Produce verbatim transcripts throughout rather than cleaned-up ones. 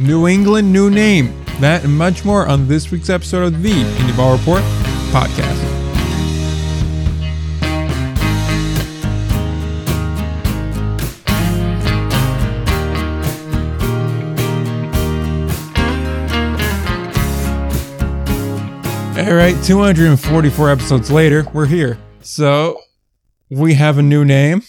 New England, new name. That and much more on this week's episode of the Indy Ball Report Podcast. All right, two hundred forty-four episodes later, we're here. So we have a new name.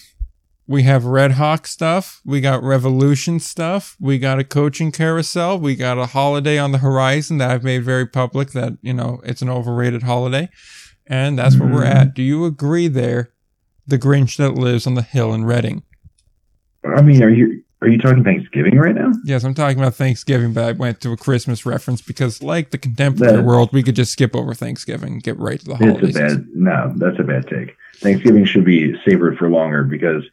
We have Red Hawk stuff. We got Revolution stuff. We got a coaching carousel. We got a holiday on the horizon that I've made very public that, you know, it's an overrated holiday. And that's where mm. we're at. Do you agree there? The Grinch that lives on the hill in Reading. I mean, are you are you talking Thanksgiving right now? Yes, I'm talking about Thanksgiving, but I went to a Christmas reference because, like the contemporary that's, world, we could just skip over Thanksgiving and get right to the holidays. It's a bad, no, that's a bad take. Thanksgiving should be savored for longer because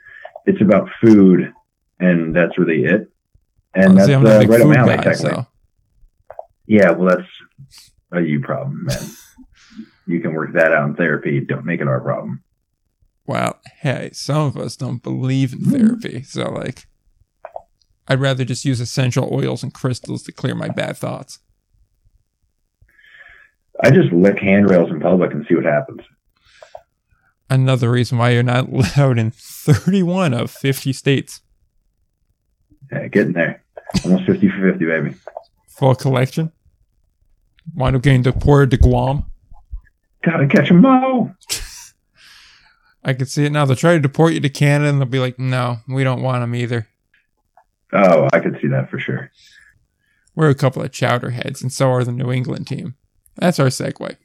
it's about food, and that's really it. And Honestly, that's uh, right up my alley, technically. So. Yeah, well, that's a you problem, man. You can work that out in therapy. Don't make it our problem. Well, hey, some of us don't believe in therapy, so, like, I'd rather just use essential oils and crystals to clear my bad thoughts. I just lick handrails in public and see what happens. Another reason why you're not allowed in thirty-one of fifty states. Yeah, getting there. Almost fifty for fifty, baby. Full collection. Wind up getting deported to Guam. Gotta catch 'em all. I can see it now. They'll try to deport you to Canada, and they'll be like, no, we don't want them either. Oh, I could see that for sure. We're a couple of chowder heads, and so are the New England team. That's our segue.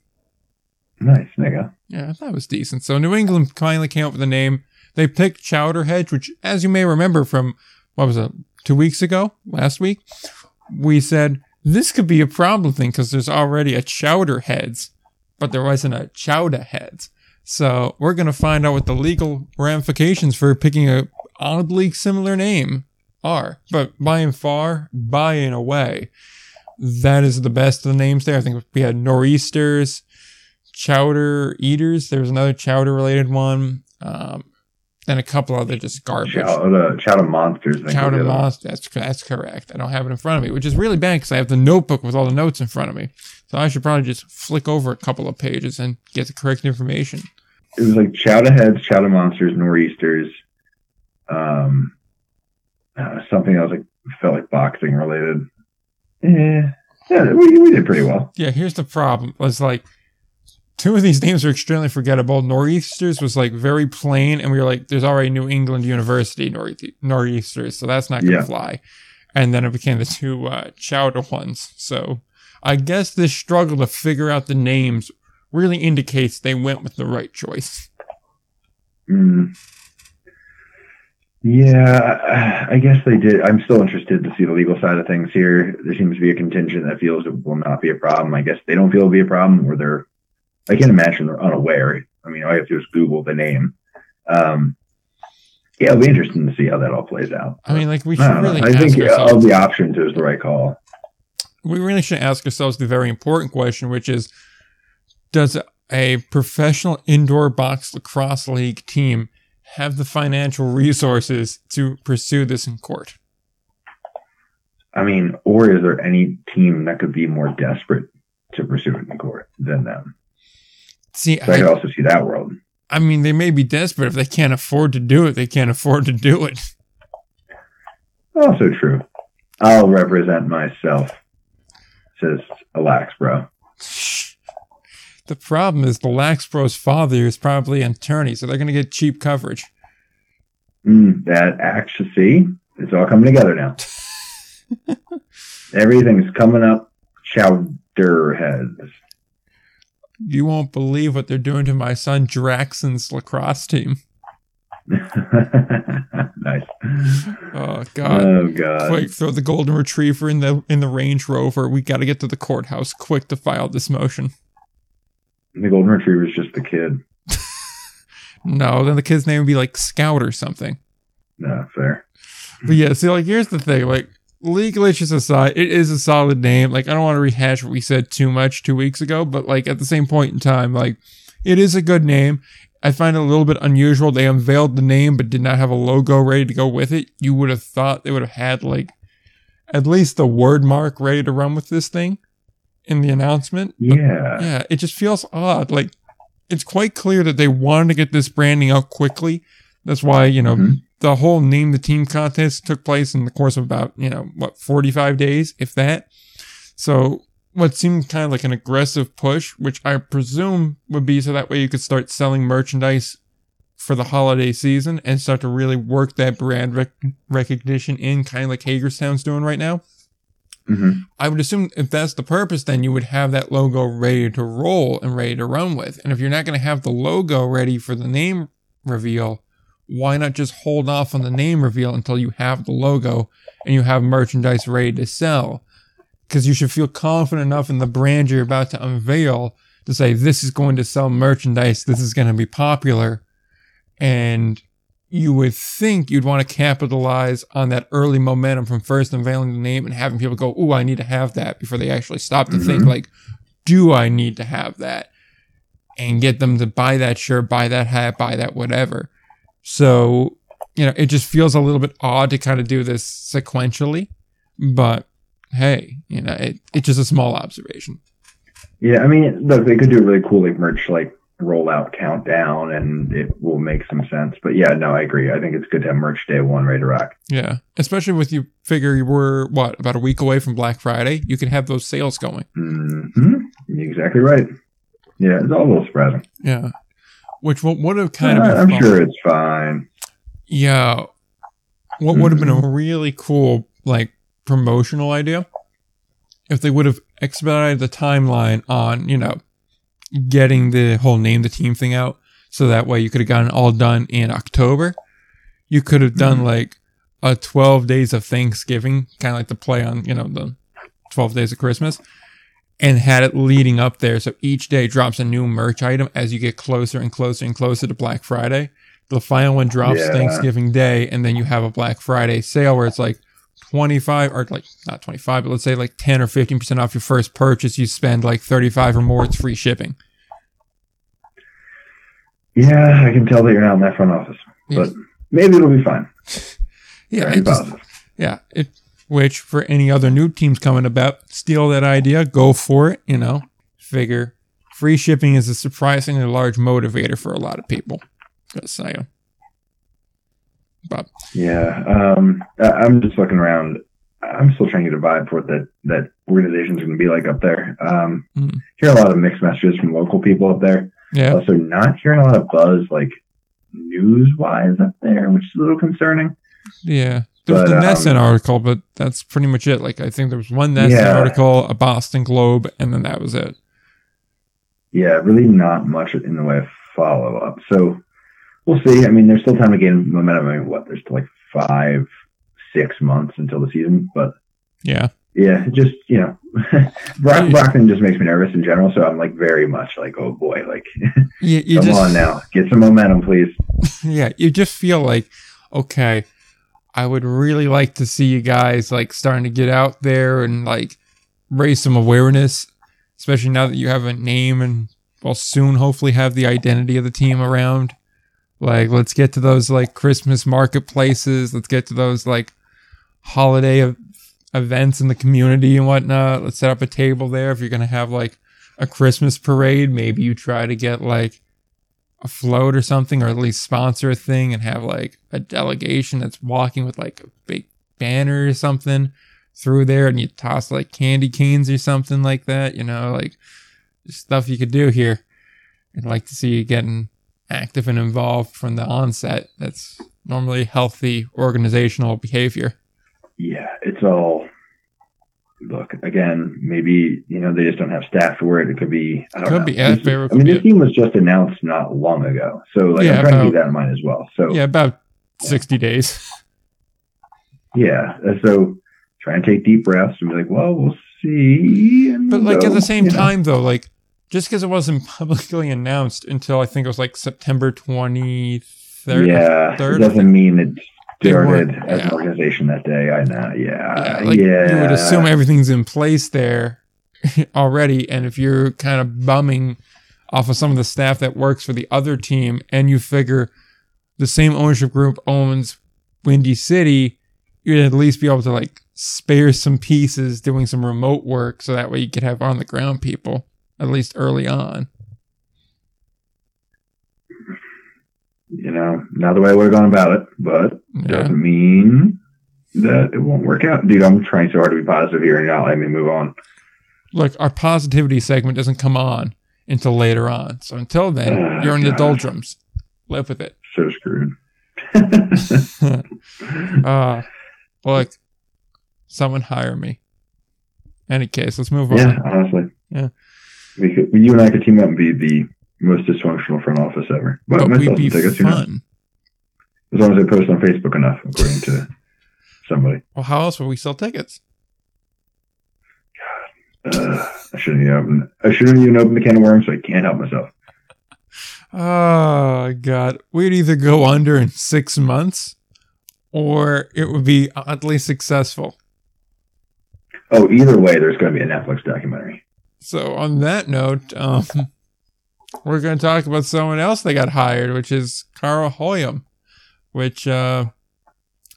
Nice, nigga. Yeah, that was decent. So New England finally came up with a name. They picked Chowder Heads, which, as you may remember from, what was it, two weeks ago, last week, we said, this could be a problem thing because there's already a Chowder Heads, but there wasn't a Chowder Heads. So we're going to find out what the legal ramifications for picking a oddly similar name are. But by and far, by and away, that is the best of the names there. I think we had Nor'easters, Chowder Eaters. There's another chowder related one. Um, and a couple other just garbage. Chowder, chowder Monsters. Chowder Monsters. That's, that's correct. I don't have it in front of me, which is really bad because I have the notebook with all the notes in front of me. So I should probably just flick over a couple of pages and get the correct information. It was like Chowder Heads, Chowder Monsters, Nor'easters. Um, uh, something that was like, felt like boxing related. Yeah. Yeah, we, we did pretty well. Yeah, here's the problem. It was like, two of these names are extremely forgettable. Nor'easters was like very plain, and we were like, there's already New England University Nor'easters, so that's not going to yeah. fly. And then it became the two uh, chowder ones. So I guess this struggle to figure out the names really indicates they went with the right choice. Mm. Yeah, I guess they did. I'm still interested to see the legal side of things here. There seems to be a contingent that feels it will not be a problem. I guess they don't feel it will be a problem, or they're I can't imagine they're unaware. I mean, all you have to do is Google the name. Um, yeah, it'll be interesting to see how that all plays out. I mean, like, we should I really know. I think all the options is the right call. We really should ask ourselves the very important question, which is, does a professional indoor box lacrosse league team have the financial resources to pursue this in court? I mean, or is there any team that could be more desperate to pursue it in court than them? See, so I, I could also see that world. I mean, they may be desperate. If they can't afford to do it, they can't afford to do it. Also true. I'll represent myself, says a lax bro. The problem is the lax bro's father is probably an attorney, so they're going to get cheap coverage. Mm, that actually, see, it's all coming together now. Everything's coming up chowder heads. You won't believe what they're doing to my son Draxon's lacrosse team. Nice. Oh God. Oh God. Quick, throw the golden retriever in the in the Range Rover. We got to get to the courthouse quick to file this motion. The golden retriever is just the kid. No, then the kid's name would be like Scout or something. No, fair. But yeah, see, like, here's the thing, like, legal issues aside, it is a solid name. Like, I don't want to rehash what we said too much two weeks ago, but, like, at the same point in time, like, it is a good name. I find it a little bit unusual. They unveiled the name but did not have a logo ready to go with it. You would have thought they would have had, like, at least a word mark ready to run with this thing in the announcement. Yeah. But yeah. It just feels odd. Like, it's quite clear that they wanted to get this branding out quickly. That's why, you know, mm-hmm. the whole name the team contest took place in the course of about, you know, what, forty-five days, if that. So what seemed kind of like an aggressive push, which I presume would be so that way you could start selling merchandise for the holiday season and start to really work that brand rec- recognition in, kind of like Hagerstown's doing right now. Mm-hmm. I would assume if that's the purpose, then you would have that logo ready to roll and ready to run with. And if you're not going to have the logo ready for the name reveal, why not just hold off on the name reveal until you have the logo and you have merchandise ready to sell? Because you should feel confident enough in the brand you're about to unveil to say, this is going to sell merchandise, this is going to be popular. And you would think you'd want to capitalize on that early momentum from first unveiling the name and having people go, oh, I need to have that, before they actually stop to mm-hmm. think, like, do I need to have that? And get them to buy that shirt, buy that hat, buy that whatever. So, you know, it just feels a little bit odd to kind of do this sequentially. But, hey, you know, it, it's just a small observation. Yeah, I mean, look, they could do really cool, like, merch, like, rollout countdown, and it will make some sense. But yeah, no, I agree. I think it's good to have merch day one ready to rock. Yeah, especially with you figure you were, what, about a week away from Black Friday? You can have those sales going. Mm-hmm. Exactly right. Yeah, it's all a little surprising. Yeah, which what would have kind uh, of been I'm fun. Sure it's fine. Yeah, what mm-hmm. would have been a really cool, like, promotional idea if they would have expedited the timeline on, you know, getting the whole name the team thing out, so that way you could have gotten it all done in October. You could have done mm-hmm. like a twelve days of Thanksgiving, kind of like the play on, you know, the twelve days of Christmas, and had it leading up there. So each day drops a new merch item as you get closer and closer and closer to Black Friday. The final one drops yeah. Thanksgiving Day, and then you have a Black Friday sale where it's like twenty-five, or like not twenty-five, but let's say like ten or fifteen percent off your first purchase. You spend like thirty-five or more, it's free shipping. Yeah, I can tell that you're not in that front office, but yeah. maybe it'll be fine. Yeah, it just, yeah. It, which for any other new teams coming about, steal that idea, go for it. You know, figure free shipping is a surprisingly large motivator for a lot of people. Just saying. Bob. Yeah, um, I'm just looking around. I'm still trying to get a vibe for what that, that organization's going to be like up there. Um, mm. Hear a lot of mixed messages from local people up there. Yeah. Also, not hearing a lot of buzz, like, news-wise up there, which is a little concerning. Yeah. There's the N E S N um, article, but that's pretty much it. Like, I think there was one N E S N yeah. article, a Boston Globe, and then that was it. Yeah, really not much in the way of follow-up. So, we'll see. I mean, there's still time to gain momentum. I mean, what? There's still like five, six months until the season, but yeah, yeah. Just, you know, Brock, Brockton just makes me nervous in general. So I'm like very much like, oh boy, like you, you come just, on now, get some momentum, please. Yeah, you just feel like, okay, I would really like to see you guys like starting to get out there and like raise some awareness, especially now that you have a name and will soon hopefully have the identity of the team around. Like, let's get to those, like, Christmas marketplaces. Let's get to those, like, holiday ev- events in the community and whatnot. Let's set up a table there. If you're going to have, like, a Christmas parade, maybe you try to get, like, a float or something, or at least sponsor a thing and have, like, a delegation that's walking with, like, a big banner or something through there. And you toss, like, candy canes or something like that. You know, like, stuff you could do here. I'd like to see you getting active and involved from the onset. That's normally healthy organizational behavior. Yeah, it's all, look, again, maybe, you know, they just don't have staff for it. It could be, I don't could know. Be this, fair, I mean, this team was just announced not long ago. So, like, yeah, I'm trying about, to keep that in mind as well. So, yeah, about yeah. sixty days. Yeah. So, try and take deep breaths and be like, well, we'll see. And but, like, so, at the same time, know. though, like, just because it wasn't publicly announced until I think it was like September twenty-third. Yeah, third, doesn't mean it started as yeah. an organization that day. I know. Yeah, yeah, like yeah. You would assume everything's in place there already, and if you're kind of bumming off of some of the staff that works for the other team, and you figure the same ownership group owns Windy City, you'd at least be able to like spare some pieces doing some remote work so that way you could have on the ground people, at least early on. You know, not the way I would have gone about it, but it yeah. doesn't mean that it won't work out. Dude, I'm trying so hard to be positive here and you're not letting me move on. Look, our positivity segment doesn't come on until later on. So until then, uh, you're in gosh. the doldrums. Live with it. So screwed. uh, look, someone hire me. Any case, let's move on. Yeah, honestly. Yeah. We could, you and I could team up and be the most dysfunctional front office ever. But, but we'd be tickets, fun. You know? As long as they post on Facebook enough, according to somebody. Well, how else would we sell tickets? God. Uh, I shouldn't even open I shouldn't even open the can of worms, so I can't help myself. Oh, God. We'd either go under in six months or it would be oddly successful. Oh, either way, there's going to be a Netflix documentary. So on that note, um, we're going to talk about someone else that got hired, which is Carl Hoyam, which uh,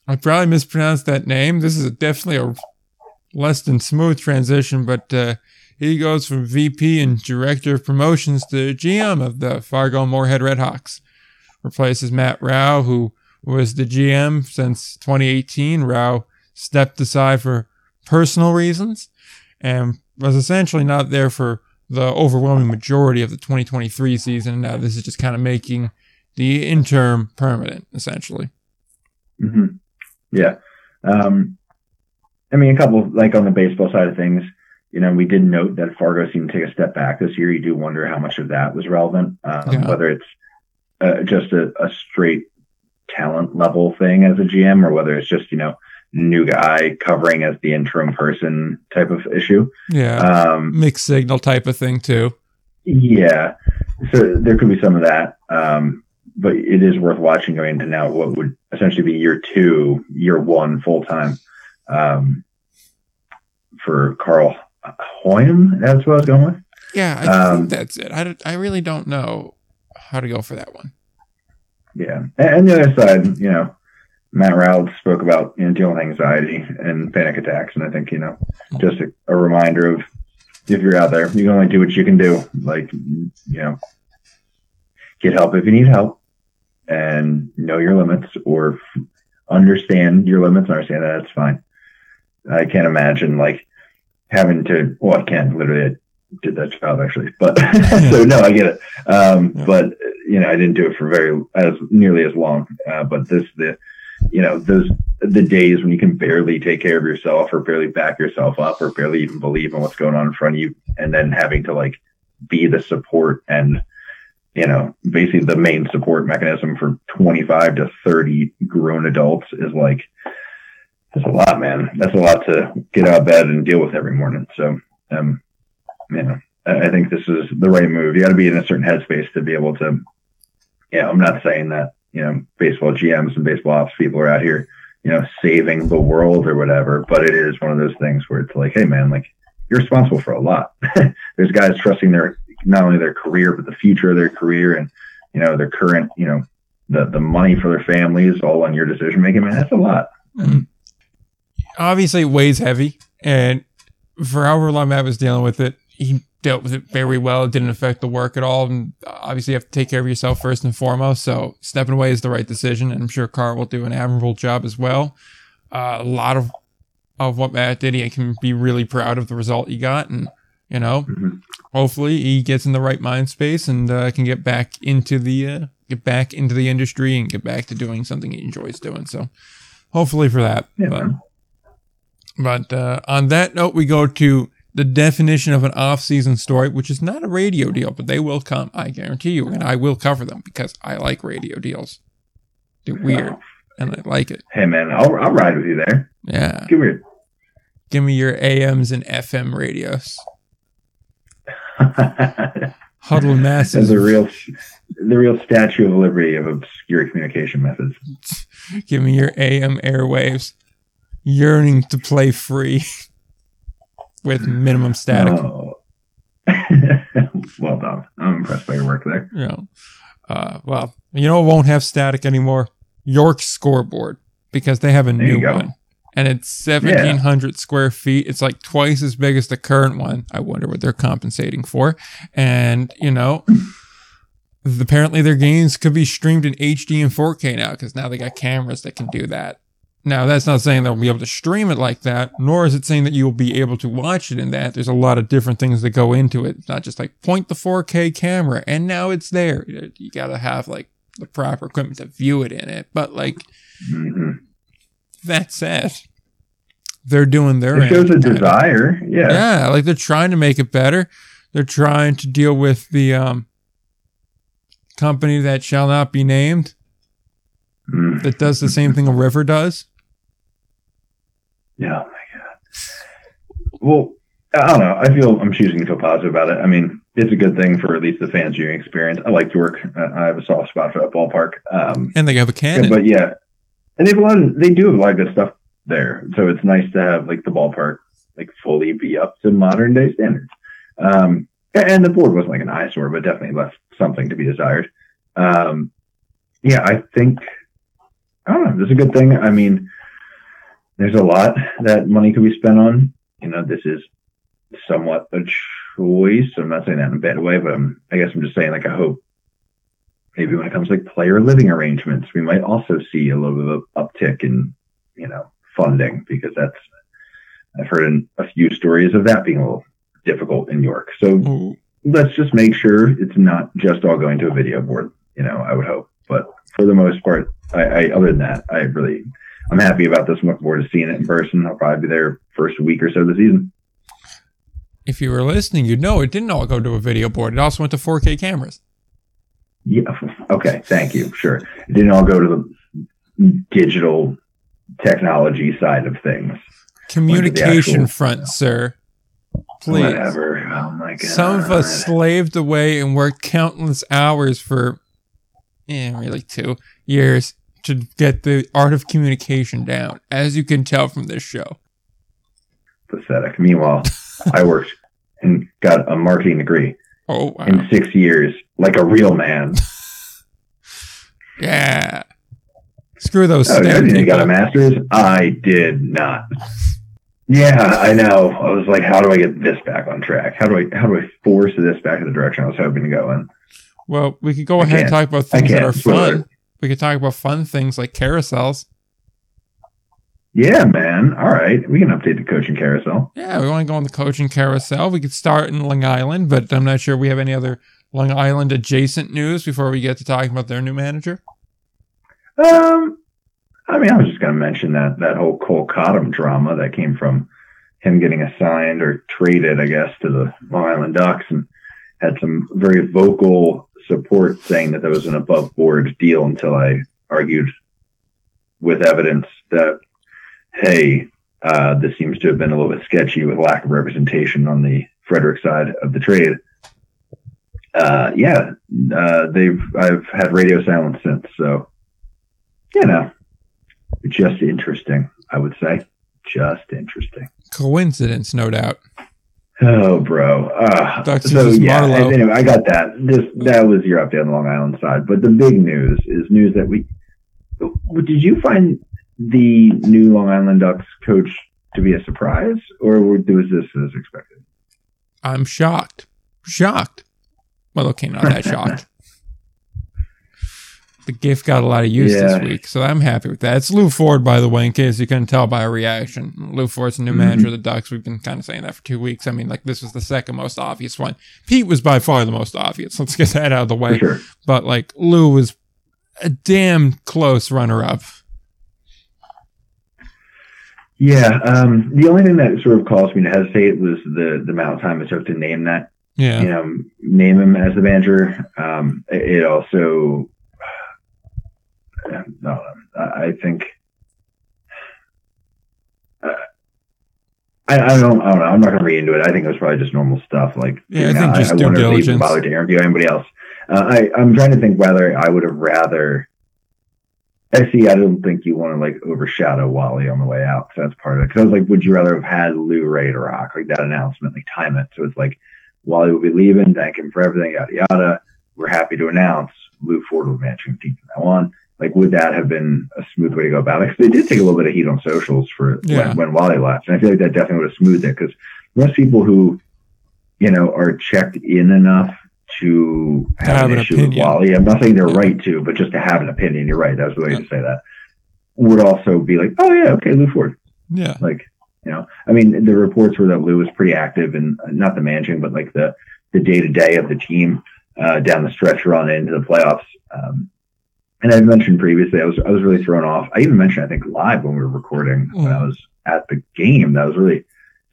I probably mispronounced that name. This is definitely a less than smooth transition, but... Uh, He goes from V P and Director of Promotions to G M of the Fargo-Moorhead Redhawks. Replaces Matt Rau, who was the G M since twenty eighteen. Rau stepped aside for personal reasons and was essentially not there for the overwhelming majority of the twenty twenty-three season. Now this is just kind of making the interim permanent, essentially. Mm-hmm. Yeah. Um, I mean, a couple, like on the baseball side of things, you know, we did note that Fargo seemed to take a step back this year. You do wonder how much of that was relevant, um, yeah. whether it's uh, just a, a straight talent level thing as a G M or whether it's just, you know, new guy covering as the interim person type of issue. Yeah. Um, mixed signal type of thing too. Yeah. So there could be some of that. Um, but it is worth watching going into now what would essentially be year two, year one full-time um, for Carl Hoyam, that's what I was going with. Yeah, I um, think that's it. I, I really don't know how to go for that one. Yeah, and, and the other side, you know, Matt Rowell spoke about, you know, dealing with anxiety and panic attacks, and I think, you know, just a, a reminder of if you're out there, you can only do what you can do. Like, you know, get help if you need help, and know your limits, or understand your limits. And understand that it's fine. I can't imagine like. Having to, well, I can't literally, I did that job actually, but so no, I get it. Um, yeah. But you know, I didn't do it for very as nearly as long. Uh, but this, the, you know, those the days when you can barely take care of yourself, or barely back yourself up, or barely even believe in what's going on in front of you, and then having to like be the support and, you know, basically the main support mechanism for twenty-five to thirty grown adults is like. That's a lot, man. That's a lot to get out of bed and deal with every morning. So, um, you know, I think this is the right move. You got to be in a certain headspace to be able to, you know, I'm not saying that, you know, baseball G Ms and baseball ops people are out here, you know, saving the world or whatever, but it is one of those things where it's like, hey man, like you're responsible for a lot. There's guys trusting their, not only their career, but the future of their career and, you know, their current, you know, the, the money for their families all on your decision making, man. That's a lot. Mm-hmm. Obviously, it weighs heavy, and for however long Matt was dealing with it, he dealt with it very well. It didn't affect the work at all, and obviously, you have to take care of yourself first and foremost, so stepping away is the right decision, and I'm sure Carl will do an admirable job as well. Uh, a lot of, of what Matt did, he can be really proud of the result he got, and, you know, mm-hmm. hopefully, he gets in the right mind space and uh, can get back into the uh, get back into the industry and get back to doing something he enjoys doing, so hopefully for that. Yeah, but, But uh, on that note, we go to the definition of an off-season story, which is not a radio deal, but they will come, I guarantee you, and I will cover them because I like radio deals. They're weird, and I like it. Hey, man, I'll I'll ride with you there. Yeah. Give me your, Give me your A Ms and F M radios. Huddle masses. That's a real, the real Statue of Liberty of obscure communication methods. Give me your A M airwaves. Yearning to play free with minimum static. Oh. Well done. I'm impressed by your work there. Yeah. Uh, well, you know, it won't have static anymore. York scoreboard, because they have a there new one. and it's seventeen hundred yeah. square feet. It's like twice as big as the current one. I wonder what they're compensating for. And, you know, apparently their games could be streamed in H D and four K now, because now they got cameras that can do that. Now, that's not saying they'll be able to stream it like that, nor is it saying that you'll be able to watch it in that. There's a lot of different things that go into it. It's not just like point the four K camera and now it's there. You got to have like the proper equipment to view it in it. But like, mm-hmm. that's it. They're doing their end. It goes a desire. Yeah. Yeah. Like they're trying to make it better. They're trying to deal with the um, company that shall not be named that does the same thing a river does. Yeah, oh my God. Well, I don't know. I feel I'm choosing to feel positive about it. I mean, it's a good thing for at least the fans' viewing experience. I like York. I have a soft spot for that ballpark. Um, and they have a cannon. Yeah, but yeah, and they have a lot of, they do have a lot of good stuff there. So it's nice to have like the ballpark like fully be up to modern day standards. Um, and the board wasn't like an eyesore, but definitely left something to be desired. Um, yeah, I think. I don't know. This is a good thing. I mean, there's a lot that money could be spent on. You know, this is somewhat a choice. I'm not saying that in a bad way, but I'm, I guess I'm just saying, like, I hope maybe when it comes to like player living arrangements, we might also see a little bit of uptick in, you know, funding, because that's, I've heard in a few stories of that being a little difficult in York. So mm. let's just make sure it's not just all going to a video board, you know, I would hope. But for the most part, I, I, other than that, I really, I'm happy about this. I'm looking forward to seeing it in person. I'll probably be there first week or so of the season. If you were listening, you'd know it didn't all go to a video board. It also went to four K cameras. Yeah. Okay. Thank you. Sure. It didn't all go to the digital technology side of things. Communication actual, front, you know, sir. Please. Whatever. Oh my God. Some of us slaved away and worked countless hours for, yeah, really two years to get the art of communication down, as you can tell from this show. Pathetic. Meanwhile, I worked and got a marketing degree oh, wow. in six years, like a real man. yeah. Screw those. Oh, you didn't got a master's? I did not. Yeah, I know. I was like, how do I get this back on track? How do I, how do I force this back in the direction I was hoping to go in? Well, we could go ahead and talk about things that are fun. We could talk about fun things like carousels. Yeah, man. All right. We can update the coaching carousel. Yeah, we want to go on the coaching carousel. We could start in Long Island, but I'm not sure we have any other Long Island adjacent news before we get to talking about their new manager. Um, I mean, I was just going to mention that, that whole Cole Cottom drama that came from him getting assigned or traded, I guess, to the Long Island Ducks, and had some very vocal support saying that that was an above board deal until I argued with evidence that, hey, uh, this seems to have been a little bit sketchy with lack of representation on the Frederick side of the trade. Uh, yeah, uh, they've I've had radio silence since. So, you know, just interesting, I would say. Just interesting. Coincidence, no doubt. Oh, bro. Uh, so, yeah, anyway, I got that. This, that was your update on the Long Island side. But the big news is news that we... Did you find the new Long Island Ducks coach to be a surprise? Or was this as expected? I'm shocked. Shocked. Well, okay, not that shocked. The GIF got a lot of use yeah. this week, so I'm happy with that. It's Lou Ford, by the way, in case you couldn't tell by our reaction. Lou Ford's the new mm-hmm. manager of the Ducks. We've been kind of saying that for two weeks. I mean, like, this was the second most obvious one. Pete was by far the most obvious. Let's get that out of the way. Sure. But, like, Lou was a damn close runner-up. Yeah. Um, the only thing that sort of caused me to hesitate was the, the amount of time it took to name that. Yeah. You know, name him as the manager. Um, it also... No, I think uh, I, I don't. I don't know. I'm not going to read into it. I think it was probably just normal stuff. Like, yeah, I think know, just I, due I wonder diligence. If they even bothered to interview anybody else. Uh, I, I'm trying to think whether I would have rather. I see. I don't think you want to like overshadow Wally on the way out. So that's part of it. Because I was like, would you rather have had Lou ready to rock like that announcement, like time it? So it's like Wally will be leaving. Thank him for everything. Yada yada. We're happy to announce Lou Ford will be managing team from now on. like, would that have been a smooth way to go about it? Because they did take a little bit of heat on socials for yeah. when, when Wally left. And I feel like that definitely would have smoothed it, because most people who, you know, are checked in enough to have, have an, an issue opinion with Wally, I'm not saying they're yeah. right to, but just to have an opinion, you're right, that was the way yeah. to say that, would also be like, oh, yeah, okay, Lou Ford. Yeah. Like, you know, I mean, the reports were that Lou was pretty active in uh, not the managing, but like the, the day-to-day of the team uh, down the stretch run into the playoffs. Um, and I mentioned previously, I was I was really thrown off. I even mentioned, I think, live when we were recording, mm. when I was at the game, that I was really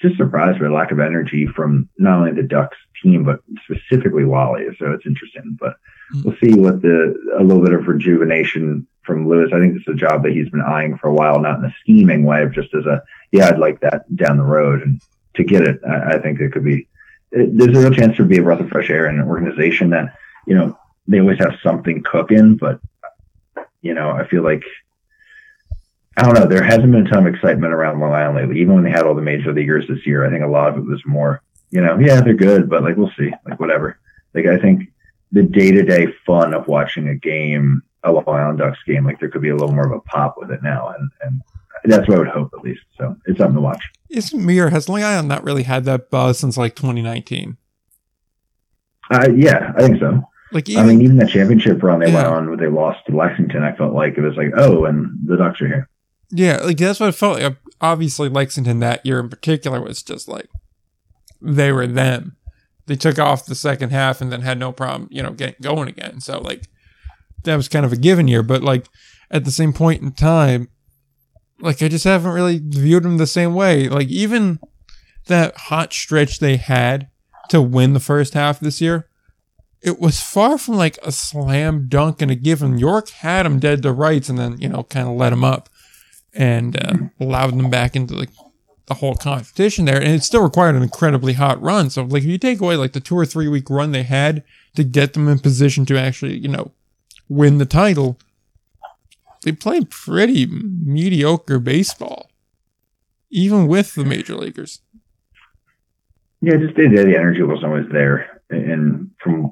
just surprised by the lack of energy from not only the Ducks team, but specifically Wally. So it's interesting. But mm. we'll see what the a little bit of rejuvenation from Lewis. I think this is a job that he's been eyeing for a while, not in a scheming way, but just as a, yeah, I'd like that down the road. And to get it, I, I think it could be, it, there's a real chance to be a breath of fresh air in an organization that, you know, they always have something cooking, but, you know, I feel like, I don't know, there hasn't been a ton of excitement around Long Island lately. Even when they had all the major leaguers this year, I think a lot of it was more, you know, yeah, they're good, but like, we'll see, like, whatever. Like, I think the day-to-day fun of watching a game, a Long Island Ducks game, like, there could be a little more of a pop with it now, and, and that's what I would hope, at least. So it's something to watch. Isn't me, or has Long Island not really had that buzz since like twenty nineteen? Uh, yeah, I think so. Like, even, I mean, even the championship run they yeah. went on where they lost to Lexington, I felt like it was like, oh, and the Ducks are here. Yeah, like, that's what it felt like. Obviously, Lexington that year in particular was just like, they were them. They took off the second half and then had no problem, you know, getting going again. So like, that was kind of a given year, but like, at the same point in time, like, I just haven't really viewed them the same way. Like, even that hot stretch they had to win the first half this year, it was far from like a slam dunk and a given. York had them dead to rights and then, you know, kind of let them up and uh, allowed them back into like the whole competition there. And it still required an incredibly hot run. So like, if you take away like the two or three week run they had to get them in position to actually, you know, win the title, they played pretty mediocre baseball, even with the major leaguers. Yeah, just the, the energy wasn't always there, and from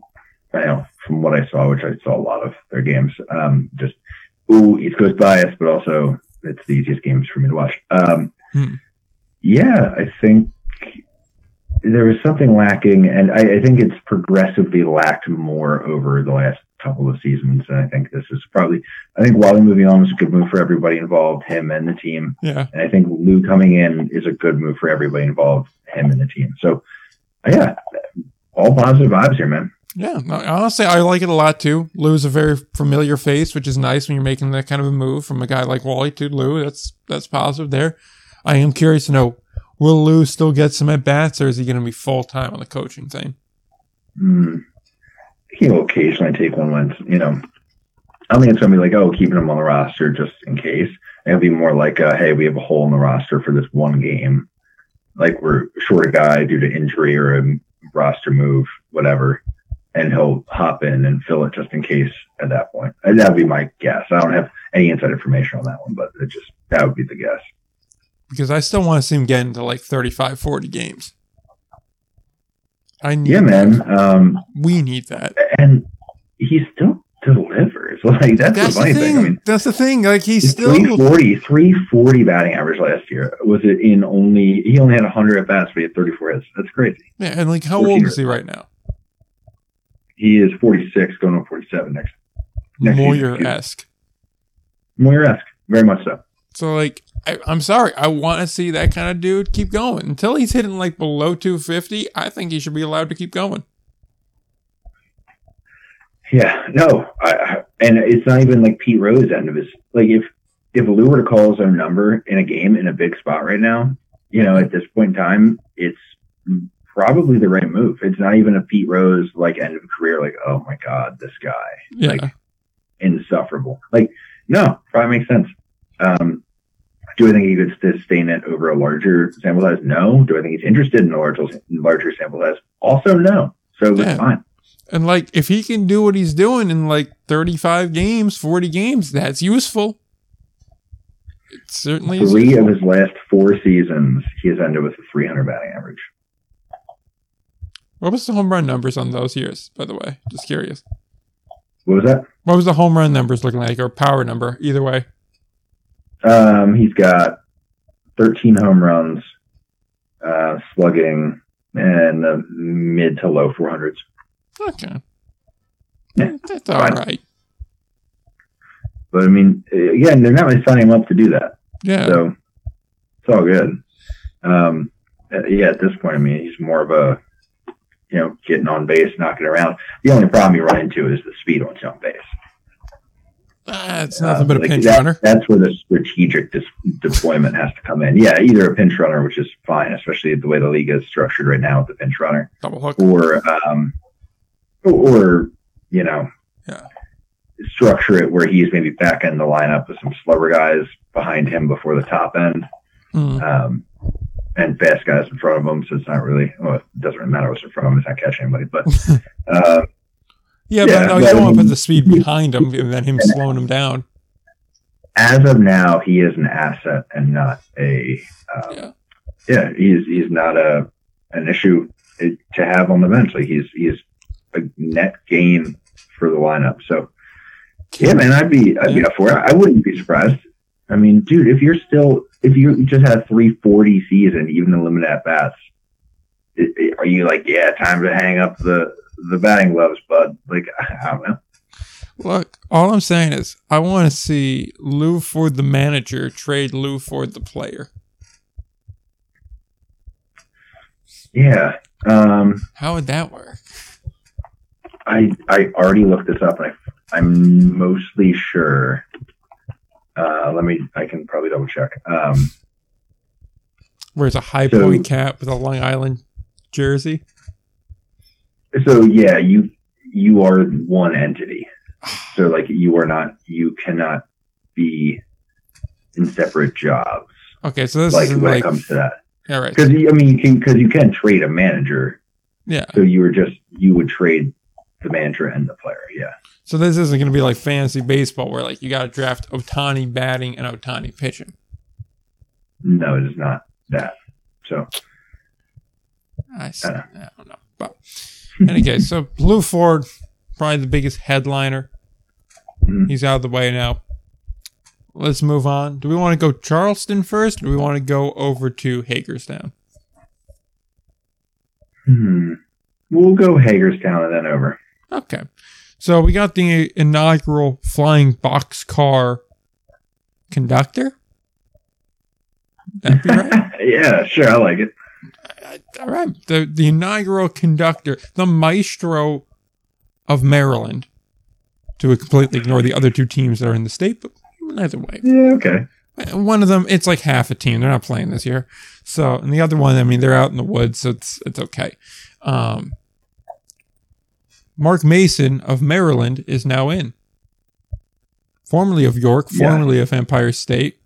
I know from what I saw, which I saw a lot of their games, um, just ooh East Coast bias, but also it's the easiest games for me to watch. Um, hmm. Yeah, I think there was something lacking, and I, I think it's progressively lacked more over the last couple of seasons, and I think this is probably I think Wally moving on was a good move for everybody involved, him and the team. Yeah. And I think Lou coming in is a good move for everybody involved, him and the team. So yeah, all positive vibes here, man. Yeah, honestly, I like it a lot too. Lou's a very familiar face, which is nice when you're making that kind of a move from a guy like Wally to Lou. That's that's positive there. I am curious to know, will Lou still get some at bats, or is he going to be full time on the coaching thing? Hmm. He will occasionally take one once, you know. I don't think it's going to be like, oh, keeping him on the roster just in case. It'll be more like, uh, hey, we have a hole in the roster for this one game. Like, we're short a guy due to injury or a roster move, whatever. And he'll hop in and fill it just in case at that point. And that would be my guess. I don't have any inside information on that one, but it just that would be the guess. Because I still want to see him get into like thirty-five, forty games. I need yeah, man. Um, we need that, and he still delivers. Like that's, that's the funny the thing. thing. I mean, that's the thing. Like he's still three forty, three forty batting average last year. Was it in only? He only had one hundred at bats, but he had thirty-four hits. That's crazy. Yeah, and like, how old is he right now? He is forty-six, going on forty-seven next. next Moyer-esque. Moyer-esque, very much so. So like, I, I'm sorry. I want to see that kind of dude keep going until he's hitting like below two fifty. I think he should be allowed to keep going. Yeah, no, I, and it's not even like Pete Rose end of his. Like if if Lou were to call his own number in a game in a big spot right now, you know, at this point in time, it's probably the right move. It's not even a Pete Rose like end of career. Like, oh my God, this guy, yeah. like insufferable. Like, no, probably makes sense. Um, Do I think he could sustain it over a larger sample size? No. Do I think he's interested in a larger, larger sample size? Also, no. So it's yeah. fine. And, like, if he can do what he's doing in, like, thirty-five games, forty games, that's useful. It certainly is. Three of his last four seasons, he has ended with a three hundred batting average. What was the home run numbers on those years, by the way? Just curious. What was that? What was the home run numbers looking like, or power number? Either way. Um, he's got thirteen home runs, uh, slugging, and uh, mid to low four hundreds. Okay. Yeah, that's all fine. Right. But, I mean, again, they're not really signing him up to do that. Yeah. So, it's all good. Um, yeah, at this point, I mean, he's more of a, you know, getting on base, knocking around. The only problem you run into is the speed on jump base. Uh, it's nothing uh, but a like pinch that, runner. That's where the strategic dis- deployment has to come in. Yeah, either a pinch runner, which is fine, especially the way the league is structured right now with the pinch runner. Double hook. Or, um, or you know, yeah. structure it where he's maybe back in the lineup with some slower guys behind him before the top end. Mm. Um, and fast guys in front of him, so it's not really, well, it doesn't really matter what's in front of him, it's not catching anybody, but uh, yeah, yeah, but no, you don't want to put the speed behind him and then him and slowing him down. As of now, he is an asset and not a um, yeah. yeah, he's he's not a an issue to have on the bench. Like he's he's a net gain for the lineup. So yeah, man, I'd be I'd be up for it. I wouldn't be surprised. I mean, dude, if you're still if you just had a three forty season, even the limited at bats, it, it, are you like, yeah, time to hang up the, the batting gloves, bud? Like, I don't know. Look, all I'm saying is, I want to see Lou Ford, the manager, trade Lou Ford, the player. Yeah. Um, How would that work? I I already looked this up, and I, I'm mostly sure. Uh, let me, I can probably double check. Um, Where's a high so, point cap with a Long Island jersey? So yeah, you, you are one entity. So like you are not, you cannot be in separate jobs. Okay. So this like, is when like, it comes to that. All right. Cause I mean, you can, cause you can trade a manager. Yeah. So you were just, you would trade the manager and the player. Yeah. So this isn't going to be like fantasy baseball where like you got to draft Ohtani batting and Ohtani pitching. No, it is not that. So I see. I don't know. I don't know. But in any case, so Lou Ford, probably the biggest headliner. Mm-hmm. He's out of the way now. Let's move on. Do we want to go Charleston first? Or do we want to go over to Hagerstown? Hmm. We'll go Hagerstown and then over. Okay. So we got the inaugural flying boxcar conductor. That'd be right. Yeah, sure, I like it. All right, the the inaugural conductor, the maestro of Maryland. To completely ignore the other two teams that are in the state, but either way. Yeah, okay. One of them, it's like half a team. They're not playing this year. So, and the other one, I mean, they're out in the woods, so it's it's okay. Um. Mark Mason of Maryland is now in. Formerly of York, formerly yeah. of Empire State.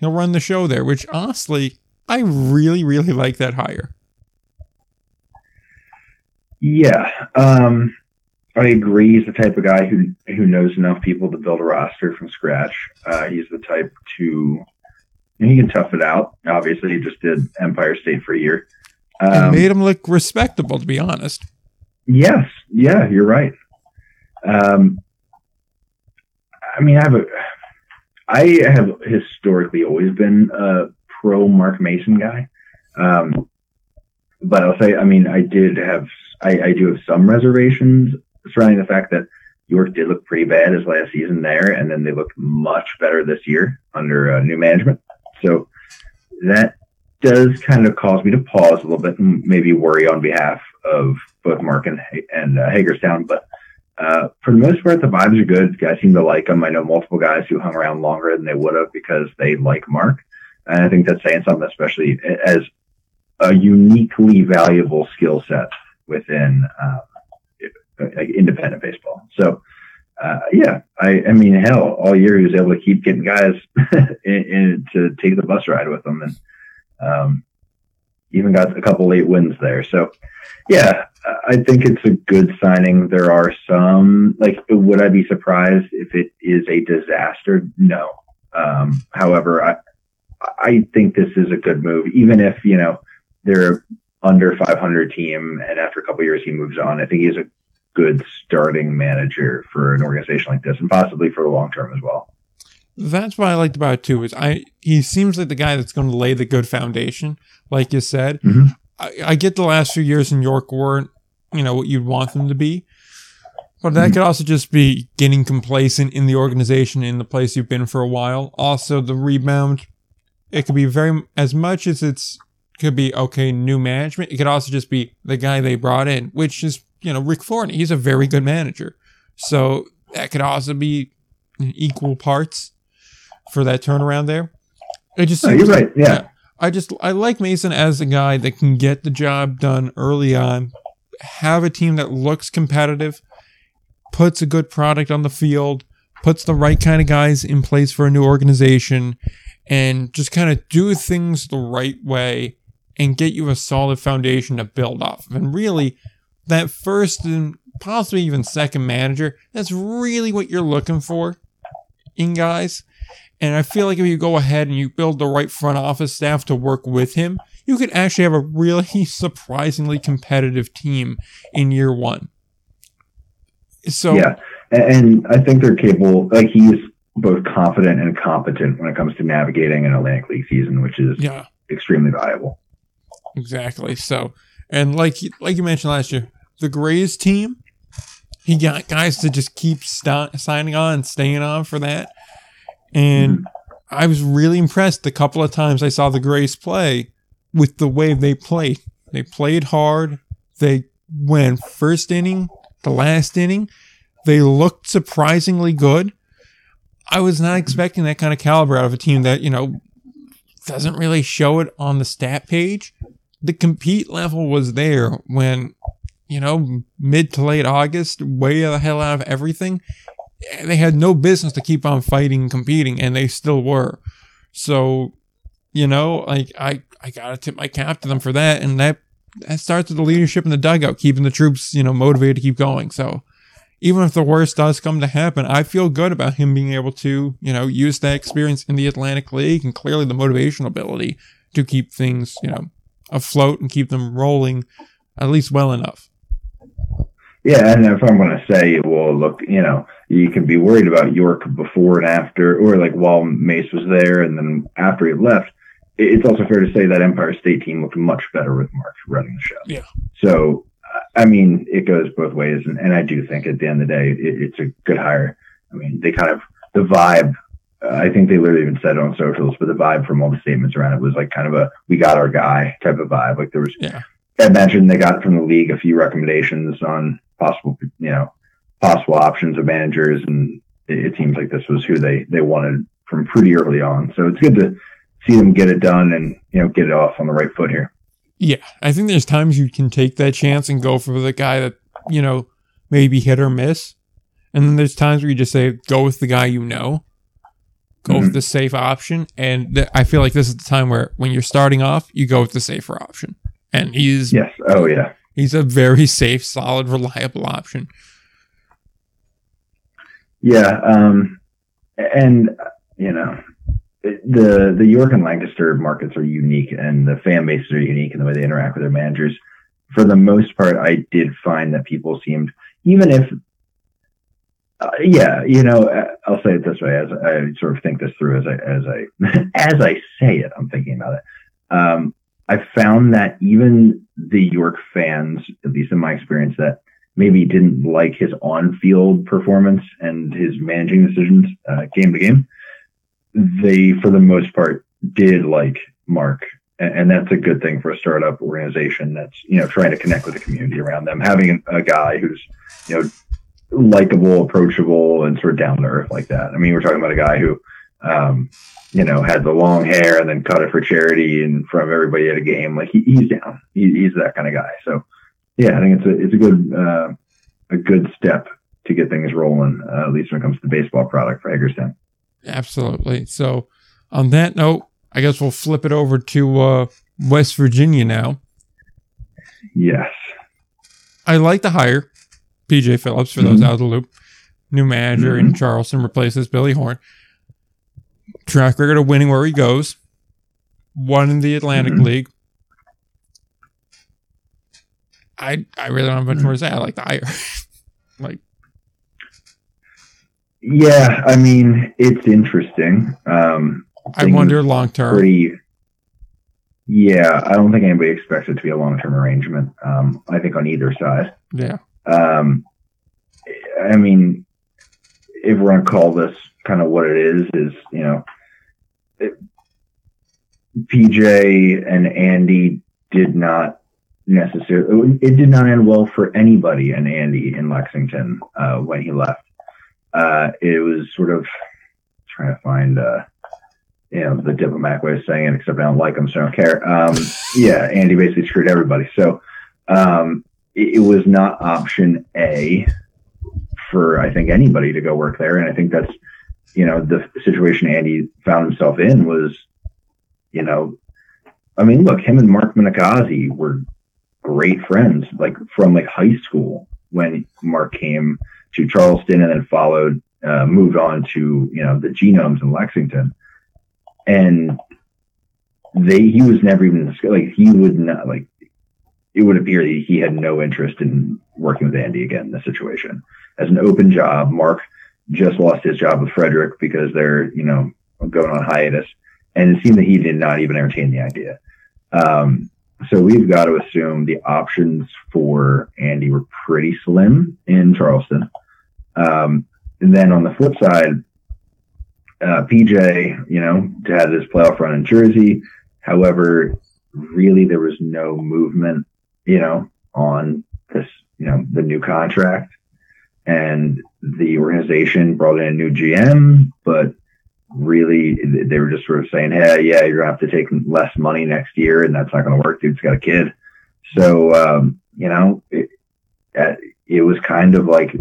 He'll run the show there, which honestly, I really, really like that hire. Yeah. Um, I agree. He's the type of guy who, who knows enough people to build a roster from scratch. Uh, he's the type to, and he can tough it out. Obviously, he just did Empire State for a year. Um, and made him look respectable, to be honest. Yes. Yeah, you're right. Um, I mean, I have a, I have historically always been a pro Mark Mason guy. Um, but I'll say, I mean, I did have, I, I do have some reservations surrounding the fact that York did look pretty bad his last season there. And then they looked much better this year under uh, new management. So that does kind of cause me to pause a little bit and maybe worry on behalf of both Mark and and uh, Hagerstown, but uh, for the most part, the vibes are good. Guys seem to like him. I know multiple guys who hung around longer than they would have because they like Mark, and I think that's saying something, especially as a uniquely valuable skill set within um, independent baseball. So, uh, yeah, I, I mean, hell, all year he was able to keep getting guys in, in, to take the bus ride with him, and um, even got a couple late wins there. So, yeah, I think it's a good signing. There are some, like, would I be surprised if it is a disaster? No. Um, however, I I think this is a good move, even if, you know, they're under five hundred team and after a couple years he moves on. I think he's a good starting manager for an organization like this, and possibly for the long term as well. That's what I liked about it too, is I he seems like the guy that's going to lay the good foundation, like you said. Mm-hmm. I, I get the last few years in York weren't, you know, what you'd want them to be. But that mm-hmm. could also just be getting complacent in the organization, in the place you've been for a while. Also, the rebound, it could be very, as much as it's, could be, okay, new management, it could also just be the guy they brought in, which is, you know, Rick Ford. He's a very good manager. So that could also be equal parts for that turnaround there. It just seems, oh, you're right. Yeah. yeah. I just, I like Mason as a guy that can get the job done early on, have a team that looks competitive, puts a good product on the field, puts the right kind of guys in place for a new organization, and just kind of do things the right way and get you a solid foundation to build off of. And really, that first and possibly even second manager, that's really what you're looking for in guys. And I feel like if you go ahead and you build the right front office staff to work with him, you could actually have a really surprisingly competitive team in year one. So yeah, and I think they're capable, like he's both confident and competent when it comes to navigating an Atlantic League season, which is yeah. extremely valuable. Exactly. So, and like, like you mentioned last year, the Grays team, he got guys to just keep st- signing on and staying on for that. And I was really impressed the couple of times I saw the Grays play with the way they played. They played hard. They went first inning to last inning. They looked surprisingly good. I was not expecting that kind of caliber out of a team that, you know, doesn't really show it on the stat page. The compete level was there when, you know, mid to late August, way the hell out of everything. They had no business to keep on fighting and competing, and they still were. So, you know, like I, I gotta tip my cap to them for that, and that that starts with the leadership in the dugout, keeping the troops, you know, motivated to keep going. So, even if the worst does come to happen, I feel good about him being able to, you know, use that experience in the Atlantic League and clearly the motivational ability to keep things, you know, afloat and keep them rolling, at least well enough. Yeah, and if I'm going to say, well, look, you know, you can be worried about York before and after, or like while Mace was there and then after he left, it's also fair to say that Empire State team looked much better with Mark running the show. Yeah. So, I mean, it goes both ways, and, and I do think at the end of the day, it, it's a good hire. I mean, they kind of, the vibe, uh, I think they literally even said it on socials, but the vibe from all the statements around it was like kind of a, we got our guy type of vibe. Like there was, yeah. I mentioned they got from the league a few recommendations on possible, you know, possible options of managers, and it, it seems like this was who they, they wanted from pretty early on. So it's good to see them get it done and, you know, get it off on the right foot here. Yeah, I think there's times you can take that chance and go for the guy that, you know, maybe hit or miss. And then there's times where you just say, go with the guy you know. Go mm-hmm. with the safe option. And th- I feel like this is the time where when you're starting off, you go with the safer option. And he's... Yes, oh yeah. He's a very safe, solid, reliable option. Yeah, um, and, you know, the the York and Lancaster markets are unique, and the fan bases are unique in the way they interact with their managers. For the most part, I did find that people seemed, even if, uh, yeah, you know, I'll say it this way, as I sort of think this through as I as I as I say it, I'm thinking about it. Um, I found that even the York fans, at least in my experience, that maybe didn't like his on-field performance and his managing decisions uh, game to game, they, for the most part, did like Mark. And, and that's a good thing for a startup organization that's, you know, trying to connect with the community around them. Having a guy who's, you know, likable, approachable, and sort of down to earth like that. I mean, we're talking about a guy who, um, you know, had the long hair and then cut it for charity in front of everybody at a game. Like he, he's down. He, he's that kind of guy. So, yeah, I think it's a it's a good uh, a good step to get things rolling, uh, at least when it comes to the baseball product for Hagerstown. Absolutely. So, on that note, I guess we'll flip it over to uh, West Virginia now. Yes. I like to hire P J Phillips, for mm-hmm. those out of the loop. New manager mm-hmm. in Charleston, replaces Billy Horn. Track record of winning where he goes. Won in the Atlantic mm-hmm. League. I I really don't have much more to say. I like the hire. Like, yeah, I mean, it's interesting. Um, I wonder long term. Pretty, yeah, I don't think anybody expects it to be a long term arrangement. Um, I think on either side. Yeah. Um, I mean, if we're gonna call this kind of what it is, is you know, it, P J and Andy did not necessarily. It did not end well for anybody and Andy in Lexington uh, when he left. Uh, it was sort of trying to find, uh, you know, the diplomatic way of saying it, except I don't like him, so I don't care. Um, yeah, Andy basically screwed everybody. So um, it, it was not option A for, I think, anybody to go work there. And I think that's, you know, the situation Andy found himself in was, you know, I mean, look, him and Mark Minicozzi were great friends, like from like high school when Mark came to Charleston and then followed, uh, moved on to, you know, the Genomes in Lexington. And they, he was never even, like, he would not, like, it would appear that he had no interest in working with Andy again in this situation. As an open job, Mark just lost his job with Frederick because they're, you know, going on hiatus. And it seemed that he did not even entertain the idea. Um, So we've got to assume the options for Andy were pretty slim in Charleston. Um, and then on the flip side, uh, P J, you know, had his playoff run in Jersey. However, really there was no movement, you know, on this, you know, the new contract. And the organization brought in a new G M, but really they were just sort of saying, hey, yeah, you're gonna have to take less money next year, and that's not gonna work, dude's got a kid. So um you know, it, it was kind of like,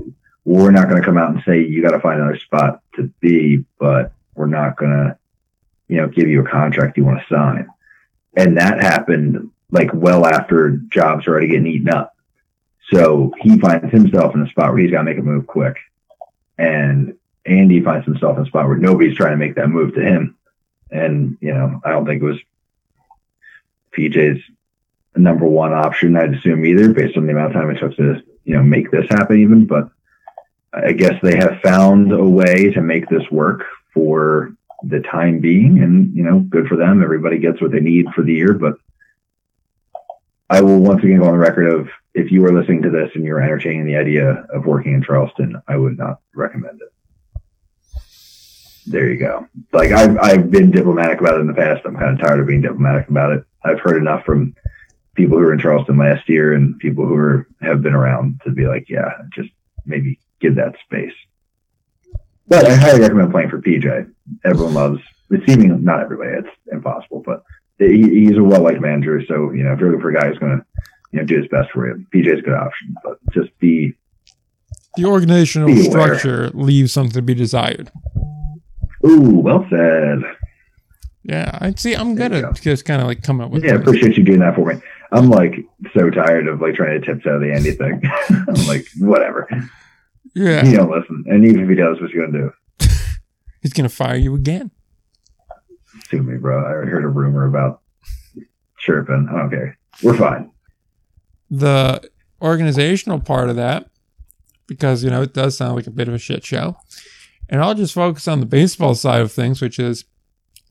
we're not gonna come out and say you gotta find another spot to be, but we're not gonna, you know, give you a contract you want to sign. And that happened like well after jobs already getting eaten up, so he finds himself in a spot where he's gotta make a move quick, and Andy finds himself in a spot where nobody's trying to make that move to him. And, you know, I don't think it was P J's number one option, I'd assume, either, based on the amount of time it took to, you know, make this happen even. But I guess they have found a way to make this work for the time being, and, you know, good for them. Everybody gets what they need for the year. But I will once again go on the record of, if you are listening to this and you're entertaining the idea of working in Charleston, I would not recommend it. There you go. Like, I've, I've been diplomatic about it in the past. I'm kind of tired of being diplomatic about it. I've heard enough from people who were in Charleston last year and people who are, have been around to be like, yeah, just maybe give that space. But I highly recommend playing for P J. Everyone loves, it's seeming, not everybody, it's impossible, but he, he's a well-liked manager. So, you know, if you're looking for a guy who's going to, you know, do his best for you, P J's a good option. But just be, the organizational be structure leaves something to be desired. Ooh, well said. Yeah, I see. I'm good at just kind of like coming up with. Yeah, I appreciate you doing that for me. I'm like so tired of like trying to tiptoe the Andy thing. I'm like, whatever. Yeah, he don't listen, and even if he does, what's he gonna do? He's gonna fire you again. Sue me, bro. I heard a rumor about chirping. I don't care. We're fine. The organizational part of that, because you know it does sound like a bit of a shit show. And I'll just focus on the baseball side of things, which is